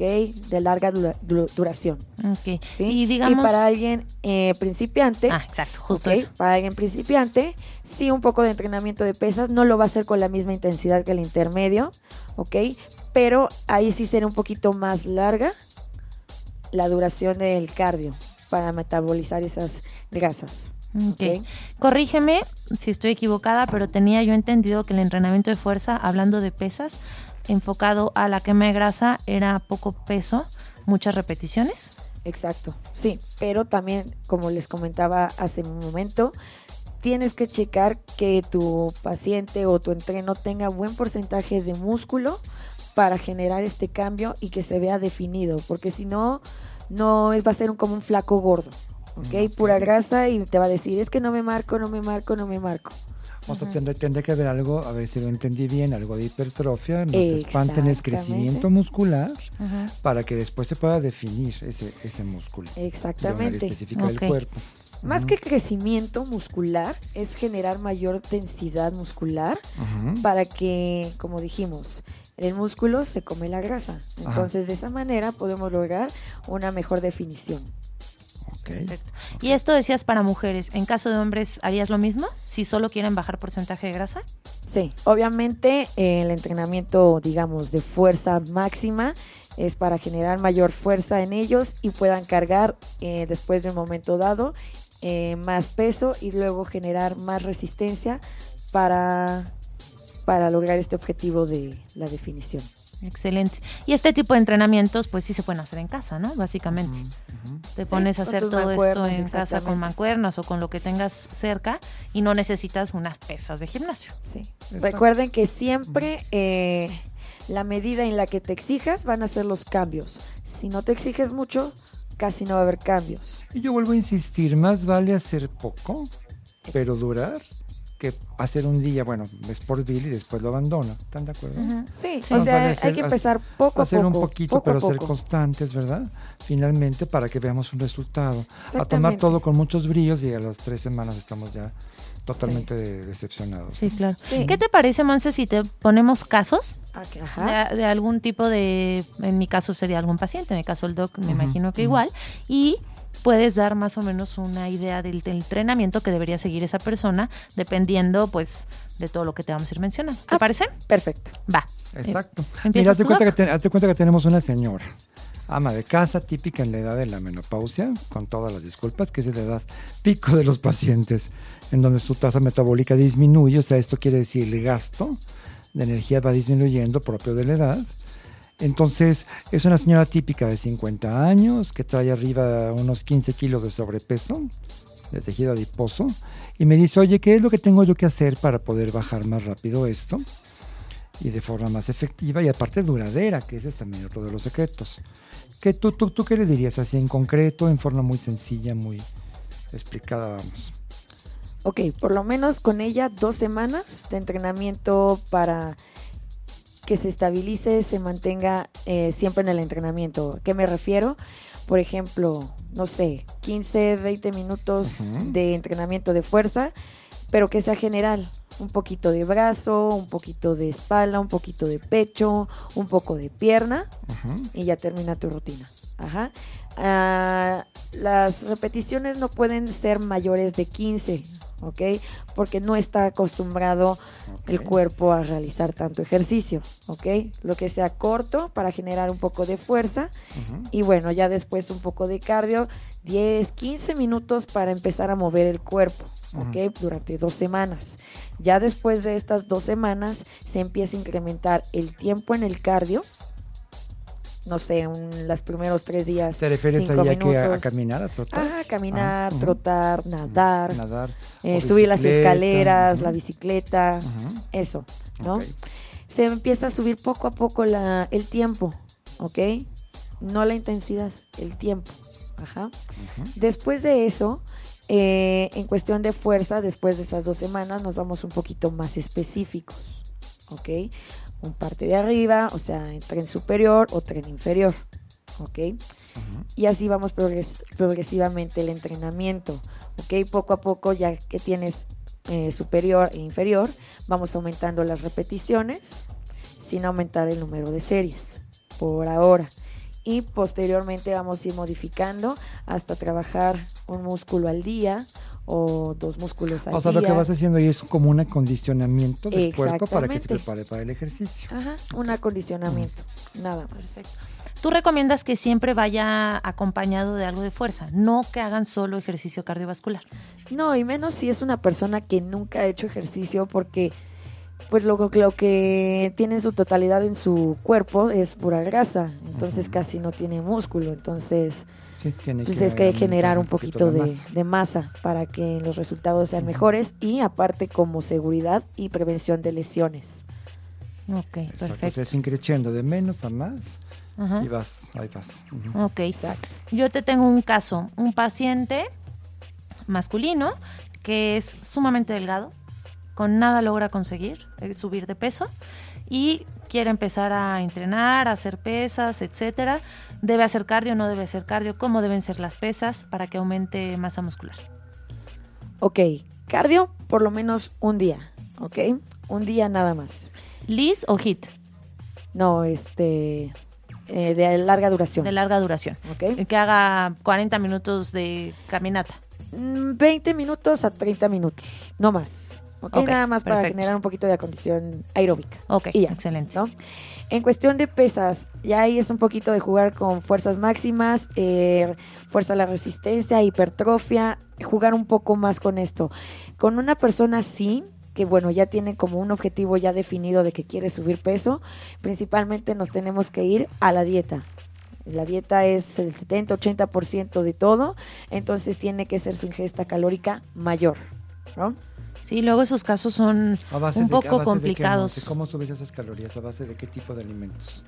De larga dura, du, duración. Ok. ¿Sí? Y digamos... Y para alguien eh, principiante... Ah, exacto, justo okay, eso. Para alguien principiante, sí, un poco de entrenamiento de pesas, no lo va a hacer con la misma intensidad que el intermedio, ¿ok? Pero ahí sí será un poquito más larga la duración del cardio para metabolizar esas grasas. Okay. Okay. Corrígeme si estoy equivocada, pero tenía yo entendido que el entrenamiento de fuerza, hablando de pesas, enfocado a la quema de grasa era poco peso, muchas repeticiones. Exacto, sí, pero también, como les comentaba hace un momento, tienes que checar que tu paciente o tu entreno tenga buen porcentaje de músculo para generar este cambio y que se vea definido, porque si no, no va a ser un, como un flaco gordo, ¿ok? Mm. Pura grasa y te va a decir, es que no me marco, no me marco, no me marco. O sea, tendría, tendría que haber algo, a ver si lo entendí bien, algo de hipertrofia, no se espanten, es crecimiento muscular, ajá, para que después se pueda definir ese, ese músculo. Exactamente. Específica del cuerpo. Más uh-huh. que crecimiento muscular, es generar mayor densidad muscular, uh-huh, para que, como dijimos, el músculo se come la grasa. Entonces, ajá, de esa manera podemos lograr una mejor definición. Okay. Perfecto. Okay. Y esto decías para mujeres. ¿En caso de hombres harías lo mismo? ¿Si solo quieren bajar porcentaje de grasa? Sí, obviamente el entrenamiento, digamos, de fuerza máxima es para generar mayor fuerza en ellos y puedan cargar eh, después de un momento dado eh, más peso y luego generar más resistencia para, para lograr este objetivo de la definición. Excelente. Y este tipo de entrenamientos, pues sí se pueden hacer en casa, ¿no? Básicamente. Uh-huh, uh-huh. Te pones sí, a hacer todo esto en casa con mancuernas o con lo que tengas cerca y no necesitas unas pesas de gimnasio. Sí. Exacto. Recuerden que siempre eh, la medida en la que te exijas van a ser los cambios. Si no te exiges mucho, casi no va a haber cambios. Y yo vuelvo a insistir, más vale hacer poco, exacto, pero durar, que hacer un día, bueno, es por Bill y después lo abandona. ¿Están de acuerdo? Uh-huh. Sí, sí. O sea, hacer, hay que empezar poco a hacer poco. Hacer un poquito, poco, pero poco. Ser constantes, ¿verdad? Finalmente, para que veamos un resultado. A tomar todo con muchos bríos y a las tres semanas estamos ya totalmente sí. de, decepcionados. Sí, claro. Sí. ¿Qué te parece, Monse, si te ponemos casos okay, ajá. De, de algún tipo de... En mi caso sería algún paciente, en el caso del doc me uh-huh, imagino que uh-huh. igual. Y... puedes dar más o menos una idea del, del entrenamiento que debería seguir esa persona dependiendo, pues, de todo lo que te vamos a ir mencionando. ¿Te ah, parece? Perfecto. Va. Exacto. Eh, Mira, hazte cuenta, que te, hazte cuenta que tenemos una señora, ama de casa, típica en la edad de la menopausia, con todas las disculpas, que es la edad pico de los pacientes, en donde su tasa metabólica disminuye, o sea, esto quiere decir el gasto de energía va disminuyendo propio de la edad. Entonces, es una señora típica de cincuenta años, que trae arriba unos quince kilos de sobrepeso, de tejido adiposo, y me dice, oye, ¿qué es lo que tengo yo que hacer para poder bajar más rápido esto? Y de forma más efectiva y aparte duradera, que ese es también otro de los secretos. ¿Qué tú, tú, tú qué le dirías así en concreto, en forma muy sencilla, muy explicada, vamos? Ok, por lo menos con ella dos semanas de entrenamiento para... que se estabilice, se mantenga eh, siempre en el entrenamiento. ¿A qué me refiero? Por ejemplo, no sé, quince, veinte minutos uh-huh. de entrenamiento de fuerza, pero que sea general. Un poquito de brazo, un poquito de espalda, un poquito de pecho, un poco de pierna uh-huh. y ya termina tu rutina. Ajá. Uh, las repeticiones no pueden ser mayores de quince, ¿ok? Porque no está acostumbrado okay. el cuerpo a realizar tanto ejercicio, ¿ok? Lo que sea corto para generar un poco de fuerza uh-huh. y bueno, ya después un poco de cardio, diez, quince minutos para empezar a mover el cuerpo, ¿ok? Uh-huh. Durante dos semanas. Ya después de estas dos semanas se empieza a incrementar el tiempo en el cardio. No sé, un, los primeros tres días. ¿Te refieres cinco ahí a, que a, a caminar, a trotar? Ajá, caminar, ah, trotar, uh-huh. nadar, nadar eh, subir las escaleras, uh-huh. la bicicleta, uh-huh. eso, ¿no? Okay. Se empieza a subir poco a poco la, el tiempo, ¿ok? No la intensidad, el tiempo. Ajá. Uh-huh. Después de eso, eh, en cuestión de fuerza, después de esas dos semanas, nos vamos un poquito más específicos, ¿ok? Un parte de arriba, o sea, en tren superior o tren inferior, ¿ok? Uh-huh. Y así vamos progres- progresivamente el entrenamiento, ¿ok? Poco a poco, ya que tienes eh, superior e inferior, vamos aumentando las repeticiones sin aumentar el número de series por ahora. Y posteriormente vamos a ir modificando hasta trabajar un músculo al día o dos músculos al día. O sea, día. Lo que vas haciendo ahí es como un acondicionamiento del cuerpo para que se prepare para el ejercicio. Ajá, un acondicionamiento, mm. nada más. Perfecto. Tú recomiendas que siempre vaya acompañado de algo de fuerza, no que hagan solo ejercicio cardiovascular. No, y menos si es una persona que nunca ha hecho ejercicio, porque pues lo, lo que tiene en su totalidad en su cuerpo es pura grasa, entonces ajá, casi no tiene músculo, entonces sí, tiene pues que es que generar un poquito, poquito de, de, masa. de masa para que los resultados sean mejores y aparte como seguridad y prevención de lesiones. Ok, exacto, perfecto. Es increciendo de menos a más. Ajá. Y vas, ahí vas. Uh-huh. Ok, exacto. Yo te tengo un caso, un paciente masculino que es sumamente delgado, con nada logra conseguir eh, subir de peso y quiere empezar a entrenar, a hacer pesas, etcétera. ¿Debe hacer cardio, no debe hacer cardio? ¿Cómo deben ser las pesas para que aumente masa muscular? Ok, cardio por lo menos un día, ok, un día nada más. ¿Liss o HIIT? No, este... Eh, de larga duración. De larga duración. Okay. Que haga cuarenta minutos de caminata. veinte minutos a treinta minutos, no más. Okay, okay, nada más perfecto, para generar un poquito de condición aeróbica. Ok, y ya, excelente. ¿No? En cuestión de pesas, ya ahí es un poquito de jugar con fuerzas máximas, eh, fuerza a la resistencia, hipertrofia, jugar un poco más con esto. Con una persona así, que bueno, ya tiene como un objetivo ya definido de que quiere subir peso, principalmente nos tenemos que ir a la dieta. La dieta es el setenta, ochenta por ciento de todo, entonces tiene que ser su ingesta calórica mayor, ¿no? Sí, luego esos casos son un poco de, complicados. De qué, ¿cómo subes esas calorías? ¿A base de qué tipo de alimentos?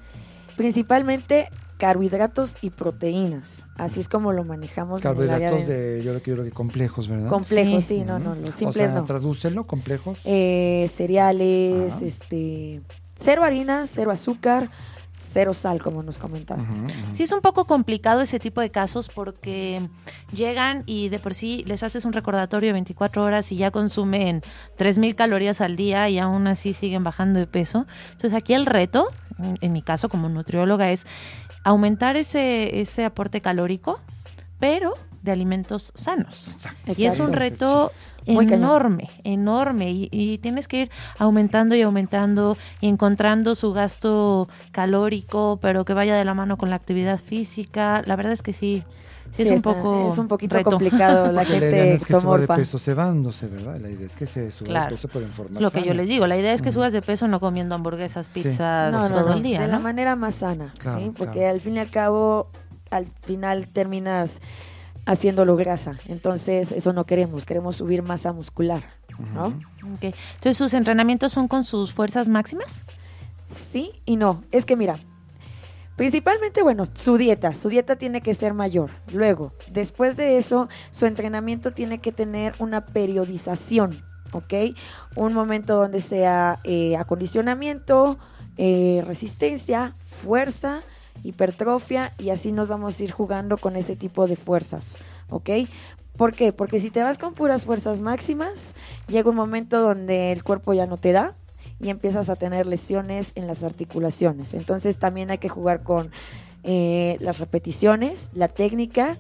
Principalmente carbohidratos y proteínas, así es como lo manejamos. Carbohidratos en el área de, de yo, yo creo que complejos, ¿verdad? Complejos, sí, sí, no, no, los simples, o sea, no. Tradúcelo, complejos. Eh, cereales, ajá, este, cero harina, cero azúcar, cero sal, como nos comentaste. Ajá, ajá. Sí, es un poco complicado ese tipo de casos porque llegan y de por sí les haces un recordatorio de veinticuatro horas y ya consumen tres mil calorías al día y aún así siguen bajando de peso. Entonces aquí el reto, en, en mi caso como nutrióloga, es aumentar ese, ese aporte calórico, pero de alimentos sanos. Exacto. Y es un reto muy enorme, cañón. enorme. Y, y tienes que ir aumentando y aumentando y encontrando su gasto calórico, pero que vaya de la mano con la actividad física. La verdad es que sí, sí, sí es está, un poco es un poquito reto. complicado. La gente, la idea es que suba de peso cebándose, ¿verdad? La idea es que se suba claro. de peso por información. Lo que yo les digo, la idea es que uh-huh. subas de peso no comiendo hamburguesas, pizzas sí. no, no, todo no, el día. De ¿no? la manera más sana, claro, sí, porque claro. al fin y al cabo, al final terminas haciéndolo grasa, entonces eso no queremos, queremos subir masa muscular, ¿no? Okay. Entonces, ¿sus entrenamientos son con sus fuerzas máximas? Sí y no, es que mira, principalmente, bueno, su dieta, su dieta tiene que ser mayor, luego, después de eso, su entrenamiento tiene que tener una periodización, ¿ok? Un momento donde sea eh, acondicionamiento, eh, resistencia, fuerza, hipertrofia, y así nos vamos a ir jugando con ese tipo de fuerzas, ¿ok? ¿Por qué? Porque si te vas con puras fuerzas máximas, llega un momento donde el cuerpo ya no te da y empiezas a tener lesiones en las articulaciones. Entonces también hay que jugar con eh, las repeticiones, la técnica,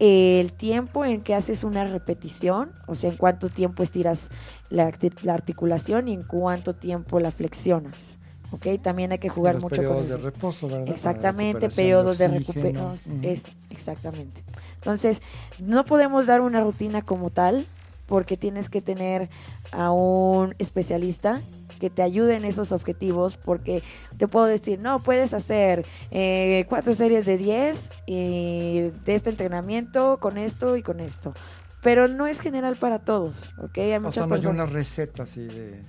el tiempo en que haces una repetición, o sea, en cuánto tiempo estiras la, la articulación y en cuánto tiempo la flexionas. Okay, también hay que jugar los mucho con eso. Periodos de reposo, ¿verdad? Exactamente, periodos de recuperación. Uh-huh. Exactamente. Entonces, no podemos dar una rutina como tal, porque tienes que tener a un especialista que te ayude en esos objetivos, porque te puedo decir, no, puedes hacer eh, cuatro series de diez eh, de este entrenamiento, con esto y con esto. Pero no es general para todos, ¿ok? Hay muchas o sea, no personas. Hay una receta así de...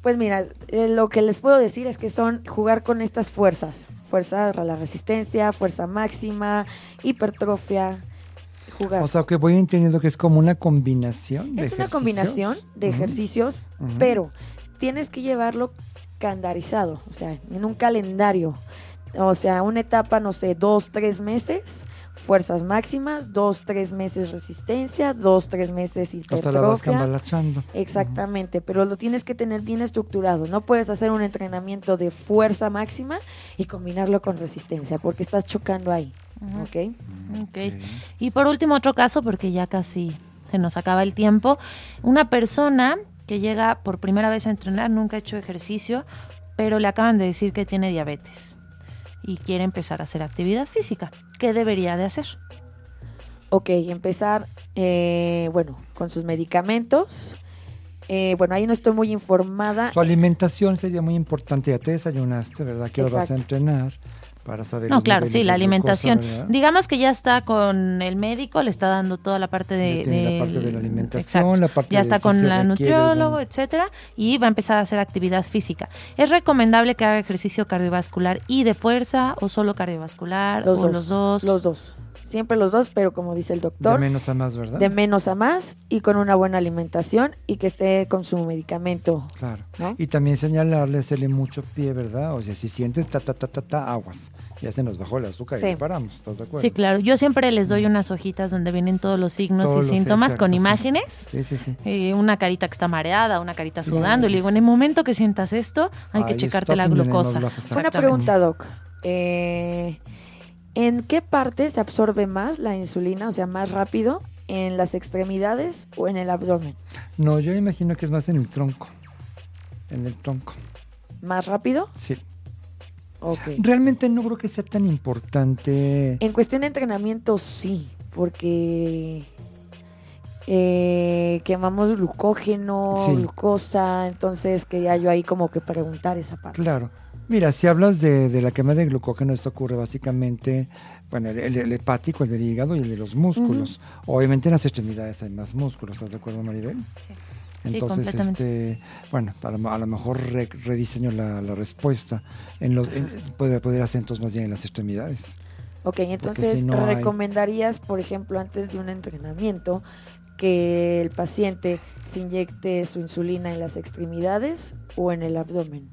Pues mira, eh, lo que les puedo decir es que son jugar con estas fuerzas, fuerza a la resistencia, fuerza máxima, hipertrofia, jugar. O sea, que voy entendiendo que es como una combinación de Es ejercicios. Una combinación de uh-huh. ejercicios, uh-huh. pero tienes que llevarlo calendarizado, o sea, en un calendario, o sea, una etapa, no sé, dos, tres meses... Fuerzas máximas, dos, tres meses resistencia, dos, tres meses hipertrofia. O sea, la vas cambalachando. Exactamente, uh-huh. pero lo tienes que tener bien estructurado. No puedes hacer un entrenamiento de fuerza máxima y combinarlo con resistencia, porque estás chocando ahí, uh-huh. ¿okay? Okay. Y por último, otro caso, porque ya casi se nos acaba el tiempo. Una persona que llega por primera vez a entrenar, nunca ha hecho ejercicio, pero le acaban de decir que tiene diabetes y quiere empezar a hacer actividad física. ¿Qué debería de hacer? Ok, empezar, eh, bueno, con sus medicamentos, Eh, bueno, ahí no estoy muy informada. Su alimentación sería muy importante. Ya te desayunaste, ¿verdad? ¿Qué hora vas a entrenar? Para saber. No, claro, sí, la alimentación. Cosa, digamos que ya está con el médico, le está dando toda la parte de... de la parte de la alimentación, exacto, la parte ya está de con si la nutriólogo, algún... etcétera, y va a empezar a hacer actividad física. ¿Es recomendable que haga ejercicio cardiovascular y de fuerza o solo cardiovascular los o dos, los dos? Los dos. Siempre los dos, pero como dice el doctor... De menos a más, ¿verdad? De menos a más y con una buena alimentación y que esté con su medicamento. Claro. ¿No? Y también señalarle, hacerle mucho pie, ¿verdad? O sea, si sientes ta, ta, ta, ta, ta, aguas. Ya se nos bajó el azúcar, sí, y paramos, ¿estás de acuerdo? Sí, claro. Yo siempre les doy unas hojitas donde vienen todos los signos todos y los síntomas, exacto, con imágenes. Sí, sí, sí. sí. Eh, una carita que está mareada, una carita sudando. Sí, y le digo, en el momento que sientas esto, hay Ahí que checarte la glucosa. Una pregunta, Doc. Eh... ¿En qué parte se absorbe más la insulina, o sea, más rápido? ¿En las extremidades o en el abdomen? No, yo imagino que es más en el tronco. En el tronco. ¿Más rápido? Sí. Okay. Realmente no creo que sea tan importante. En cuestión de entrenamiento, sí, porque eh, quemamos glucógeno, sí, glucosa, entonces quería yo ahí como que preguntar esa parte. Claro. Mira, si hablas de, de la quema de glucógeno, esto ocurre básicamente, bueno, el, el hepático, el del hígado y el de los músculos. Uh-huh. Obviamente en las extremidades hay más músculos, ¿estás de acuerdo, Maribel? Sí. Entonces, sí, este, bueno, a lo, a lo mejor re, rediseño la, la respuesta. En los, en, puede, puede hacer entonces más bien en las extremidades. Ok, entonces si no recomendarías, hay... por ejemplo, antes de un entrenamiento, que el paciente se inyecte su insulina en las extremidades o en el abdomen.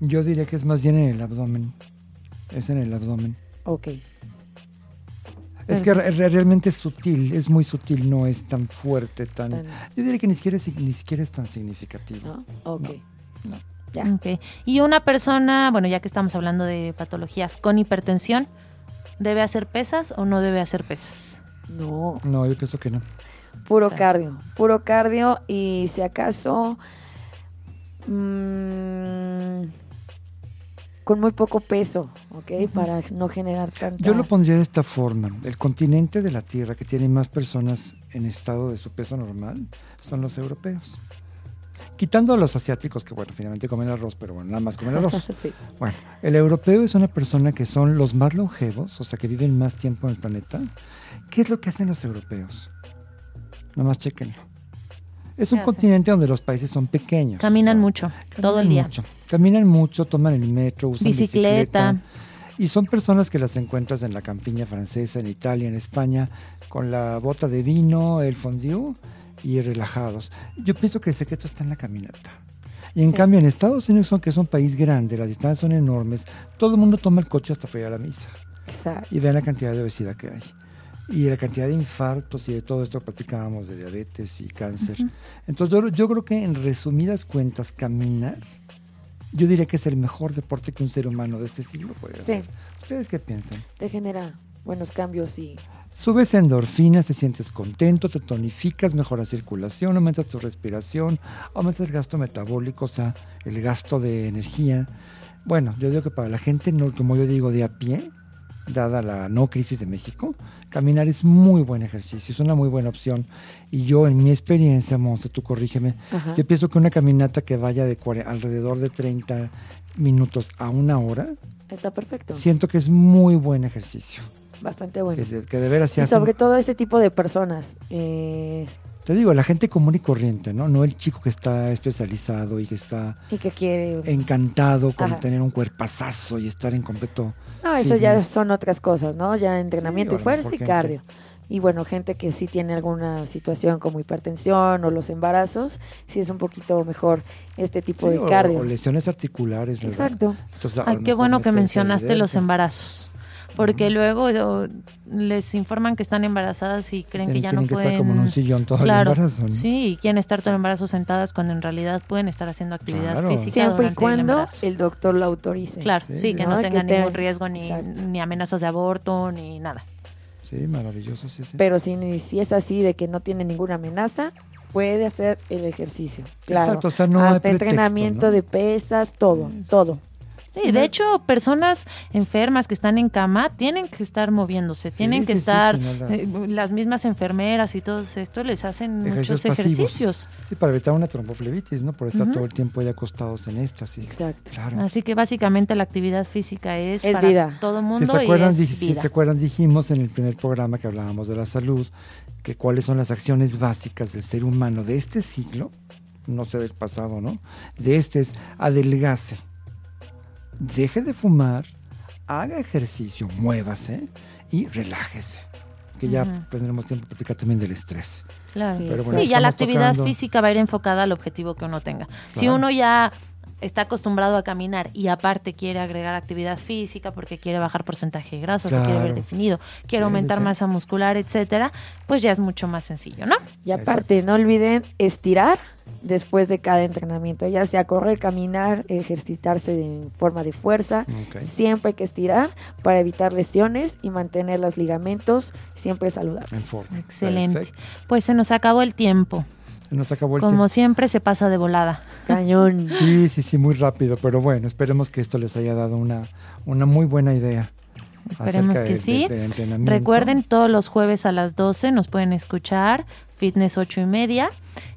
Yo diría que es más bien en el abdomen. Es en el abdomen. Ok. Es que re- realmente es sutil, es muy sutil, no es tan fuerte, tan... tan... Yo diría que ni siquiera es, ni siquiera es tan significativo. ¿No? Ok. No, no. Ya. Okay. Y una persona, bueno, ya que estamos hablando de patologías con hipertensión, ¿debe hacer pesas o no debe hacer pesas? No. No, yo pienso que no. Puro o sea. cardio, puro cardio y si acaso... Mmm, con muy poco peso, ¿ok? Uh-huh. Para no generar tanta... Yo lo pondría de esta forma. El continente de la Tierra que tiene más personas en estado de su peso normal son los europeos. Quitando a los asiáticos, que bueno, finalmente comen arroz, pero bueno, nada más comen arroz. Sí. Bueno, el europeo es una persona que son los más longevos, o sea, que viven más tiempo en el planeta. ¿Qué es lo que hacen los europeos? Nomás chéquenlo. Es un continente donde los países son pequeños. Caminan mucho, Caminan todo el día. Mucho. Caminan mucho, toman el metro, usan bicicleta. bicicleta. Y son personas que las encuentras en la campiña francesa, en Italia, en España, con la bota de vino, el fondue y relajados. Yo pienso que el secreto está en la caminata. Y en sí. cambio en Estados Unidos, son, que es un país grande, las distancias son enormes, todo el mundo toma el coche hasta llegar a la misa. Exacto. Y vean la cantidad de obesidad que hay. Y la cantidad de infartos y de todo esto que platicábamos, de diabetes y cáncer. Uh-huh. Entonces yo, yo creo que en resumidas cuentas, caminar, yo diría que es el mejor deporte que un ser humano de este siglo puede hacer. Sí. ¿Ustedes qué piensan? Te genera buenos cambios y... Subes endorfinas, te sientes contento, te tonificas, mejoras circulación, aumentas tu respiración, aumentas el gasto metabólico, o sea, el gasto de energía. Bueno, yo digo que para la gente, no, como yo digo, de a pie... dada la no crisis de México, caminar es muy buen ejercicio, es una muy buena opción. Y yo, en mi experiencia, Monse, tú corrígeme, ajá, yo pienso que una caminata que vaya de cuarenta, alrededor de treinta minutos a una hora, está perfecto. Siento que es muy buen ejercicio. Bastante bueno. Que, que de veras se hace. Y sobre todo este tipo de personas. Eh... Te digo, la gente común y corriente, ¿no? No el chico que está especializado y que está y que quiere... encantado con ajá. tener un cuerpazazo y estar en completo... No, eso sí, ya es. son otras cosas, ¿no? Ya entrenamiento sí, y fuerza y cardio. Y bueno, gente que sí tiene alguna situación como hipertensión o los embarazos, sí es un poquito mejor este tipo sí, de o, cardio. O lesiones articulares. Exacto. Entonces, Ay, qué bueno que mencionaste evidente. los embarazos. Porque uh-huh. luego o, les informan que están embarazadas y creen Tien, que ya no que pueden... Tienen que estar como en un sillón todo claro, el embarazo, ¿no? Sí, y quieren estar todo el embarazo sentadas cuando en realidad pueden estar haciendo actividad claro. física siempre y cuando el, el doctor lo autorice. Claro, sí, sí que no, no tengan que ningún riesgo ni, ni amenazas de aborto ni nada. Sí, maravilloso, sí, sí. Pero si, si es así de que no tiene ninguna amenaza, puede hacer el ejercicio. Claro, exacto, o sea, no hasta hay pretexto, entrenamiento ¿no? de pesas, todo, sí. todo. Sí, de hecho, personas enfermas que están en cama tienen que estar moviéndose, sí, tienen que sí, estar, sí, sí, no las... Eh, las mismas enfermeras y todo esto les hacen ejercicios muchos ejercicios. Pasivos. Sí, para evitar una tromboflebitis, ¿no? Por estar uh-huh. todo el tiempo ya acostados en éxtasis. Exacto. Claro. Así que básicamente la actividad física es, es para vida. Todo mundo si se acuerdan, y es dij- vida. Si se acuerdan, dijimos en el primer programa que hablábamos de la salud, que cuáles son las acciones básicas del ser humano de este siglo, no sé del pasado, ¿no? De este es adelgace. Deje de fumar, haga ejercicio, muévase y relájese. Que ya uh-huh. tendremos tiempo de platicar también del estrés. Claro. Sí, pero bueno, sí ya la actividad tocando... física va a ir enfocada al objetivo que uno tenga. Claro. Si uno ya está acostumbrado a caminar y aparte quiere agregar actividad física porque quiere bajar porcentaje de grasa, claro. se quiere ver definido, quiere sí, aumentar sí. masa muscular, etcétera, pues ya es mucho más sencillo, ¿no? Y aparte, exacto. no olviden estirar después de cada entrenamiento, ya sea correr, caminar, ejercitarse en forma de fuerza, okay. siempre hay que estirar para evitar lesiones y mantener los ligamentos siempre saludables. Excelente. Perfect. Pues se nos acabó el tiempo. Nos acabó el Como tiempo. Siempre se pasa de volada. Cañón. Sí, sí, sí, muy rápido, pero bueno, esperemos que esto les haya dado una, una muy buena idea. Esperemos que de, sí. De, de Recuerden, todos los jueves a las doce nos pueden escuchar, Fitness ocho y media.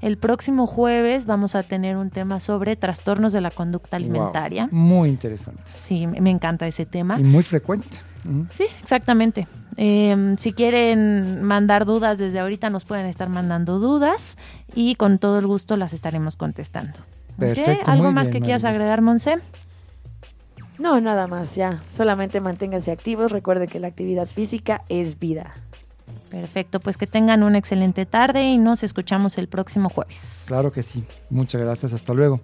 El próximo jueves vamos a tener un tema sobre trastornos de la conducta alimentaria. Wow, muy interesante. Sí, me encanta ese tema. Y muy frecuente. Sí, exactamente. Eh, si quieren mandar dudas desde ahorita, nos pueden estar mandando dudas y con todo el gusto las estaremos contestando. Perfecto, ¿okay? ¿Algo muy más bien, que Maribel. Quieras agregar, Monse? No, nada más, ya. Solamente manténganse activos. Recuerden que la actividad física es vida. Perfecto, pues que tengan una excelente tarde y nos escuchamos el próximo jueves. Claro que sí. Muchas gracias. Hasta luego.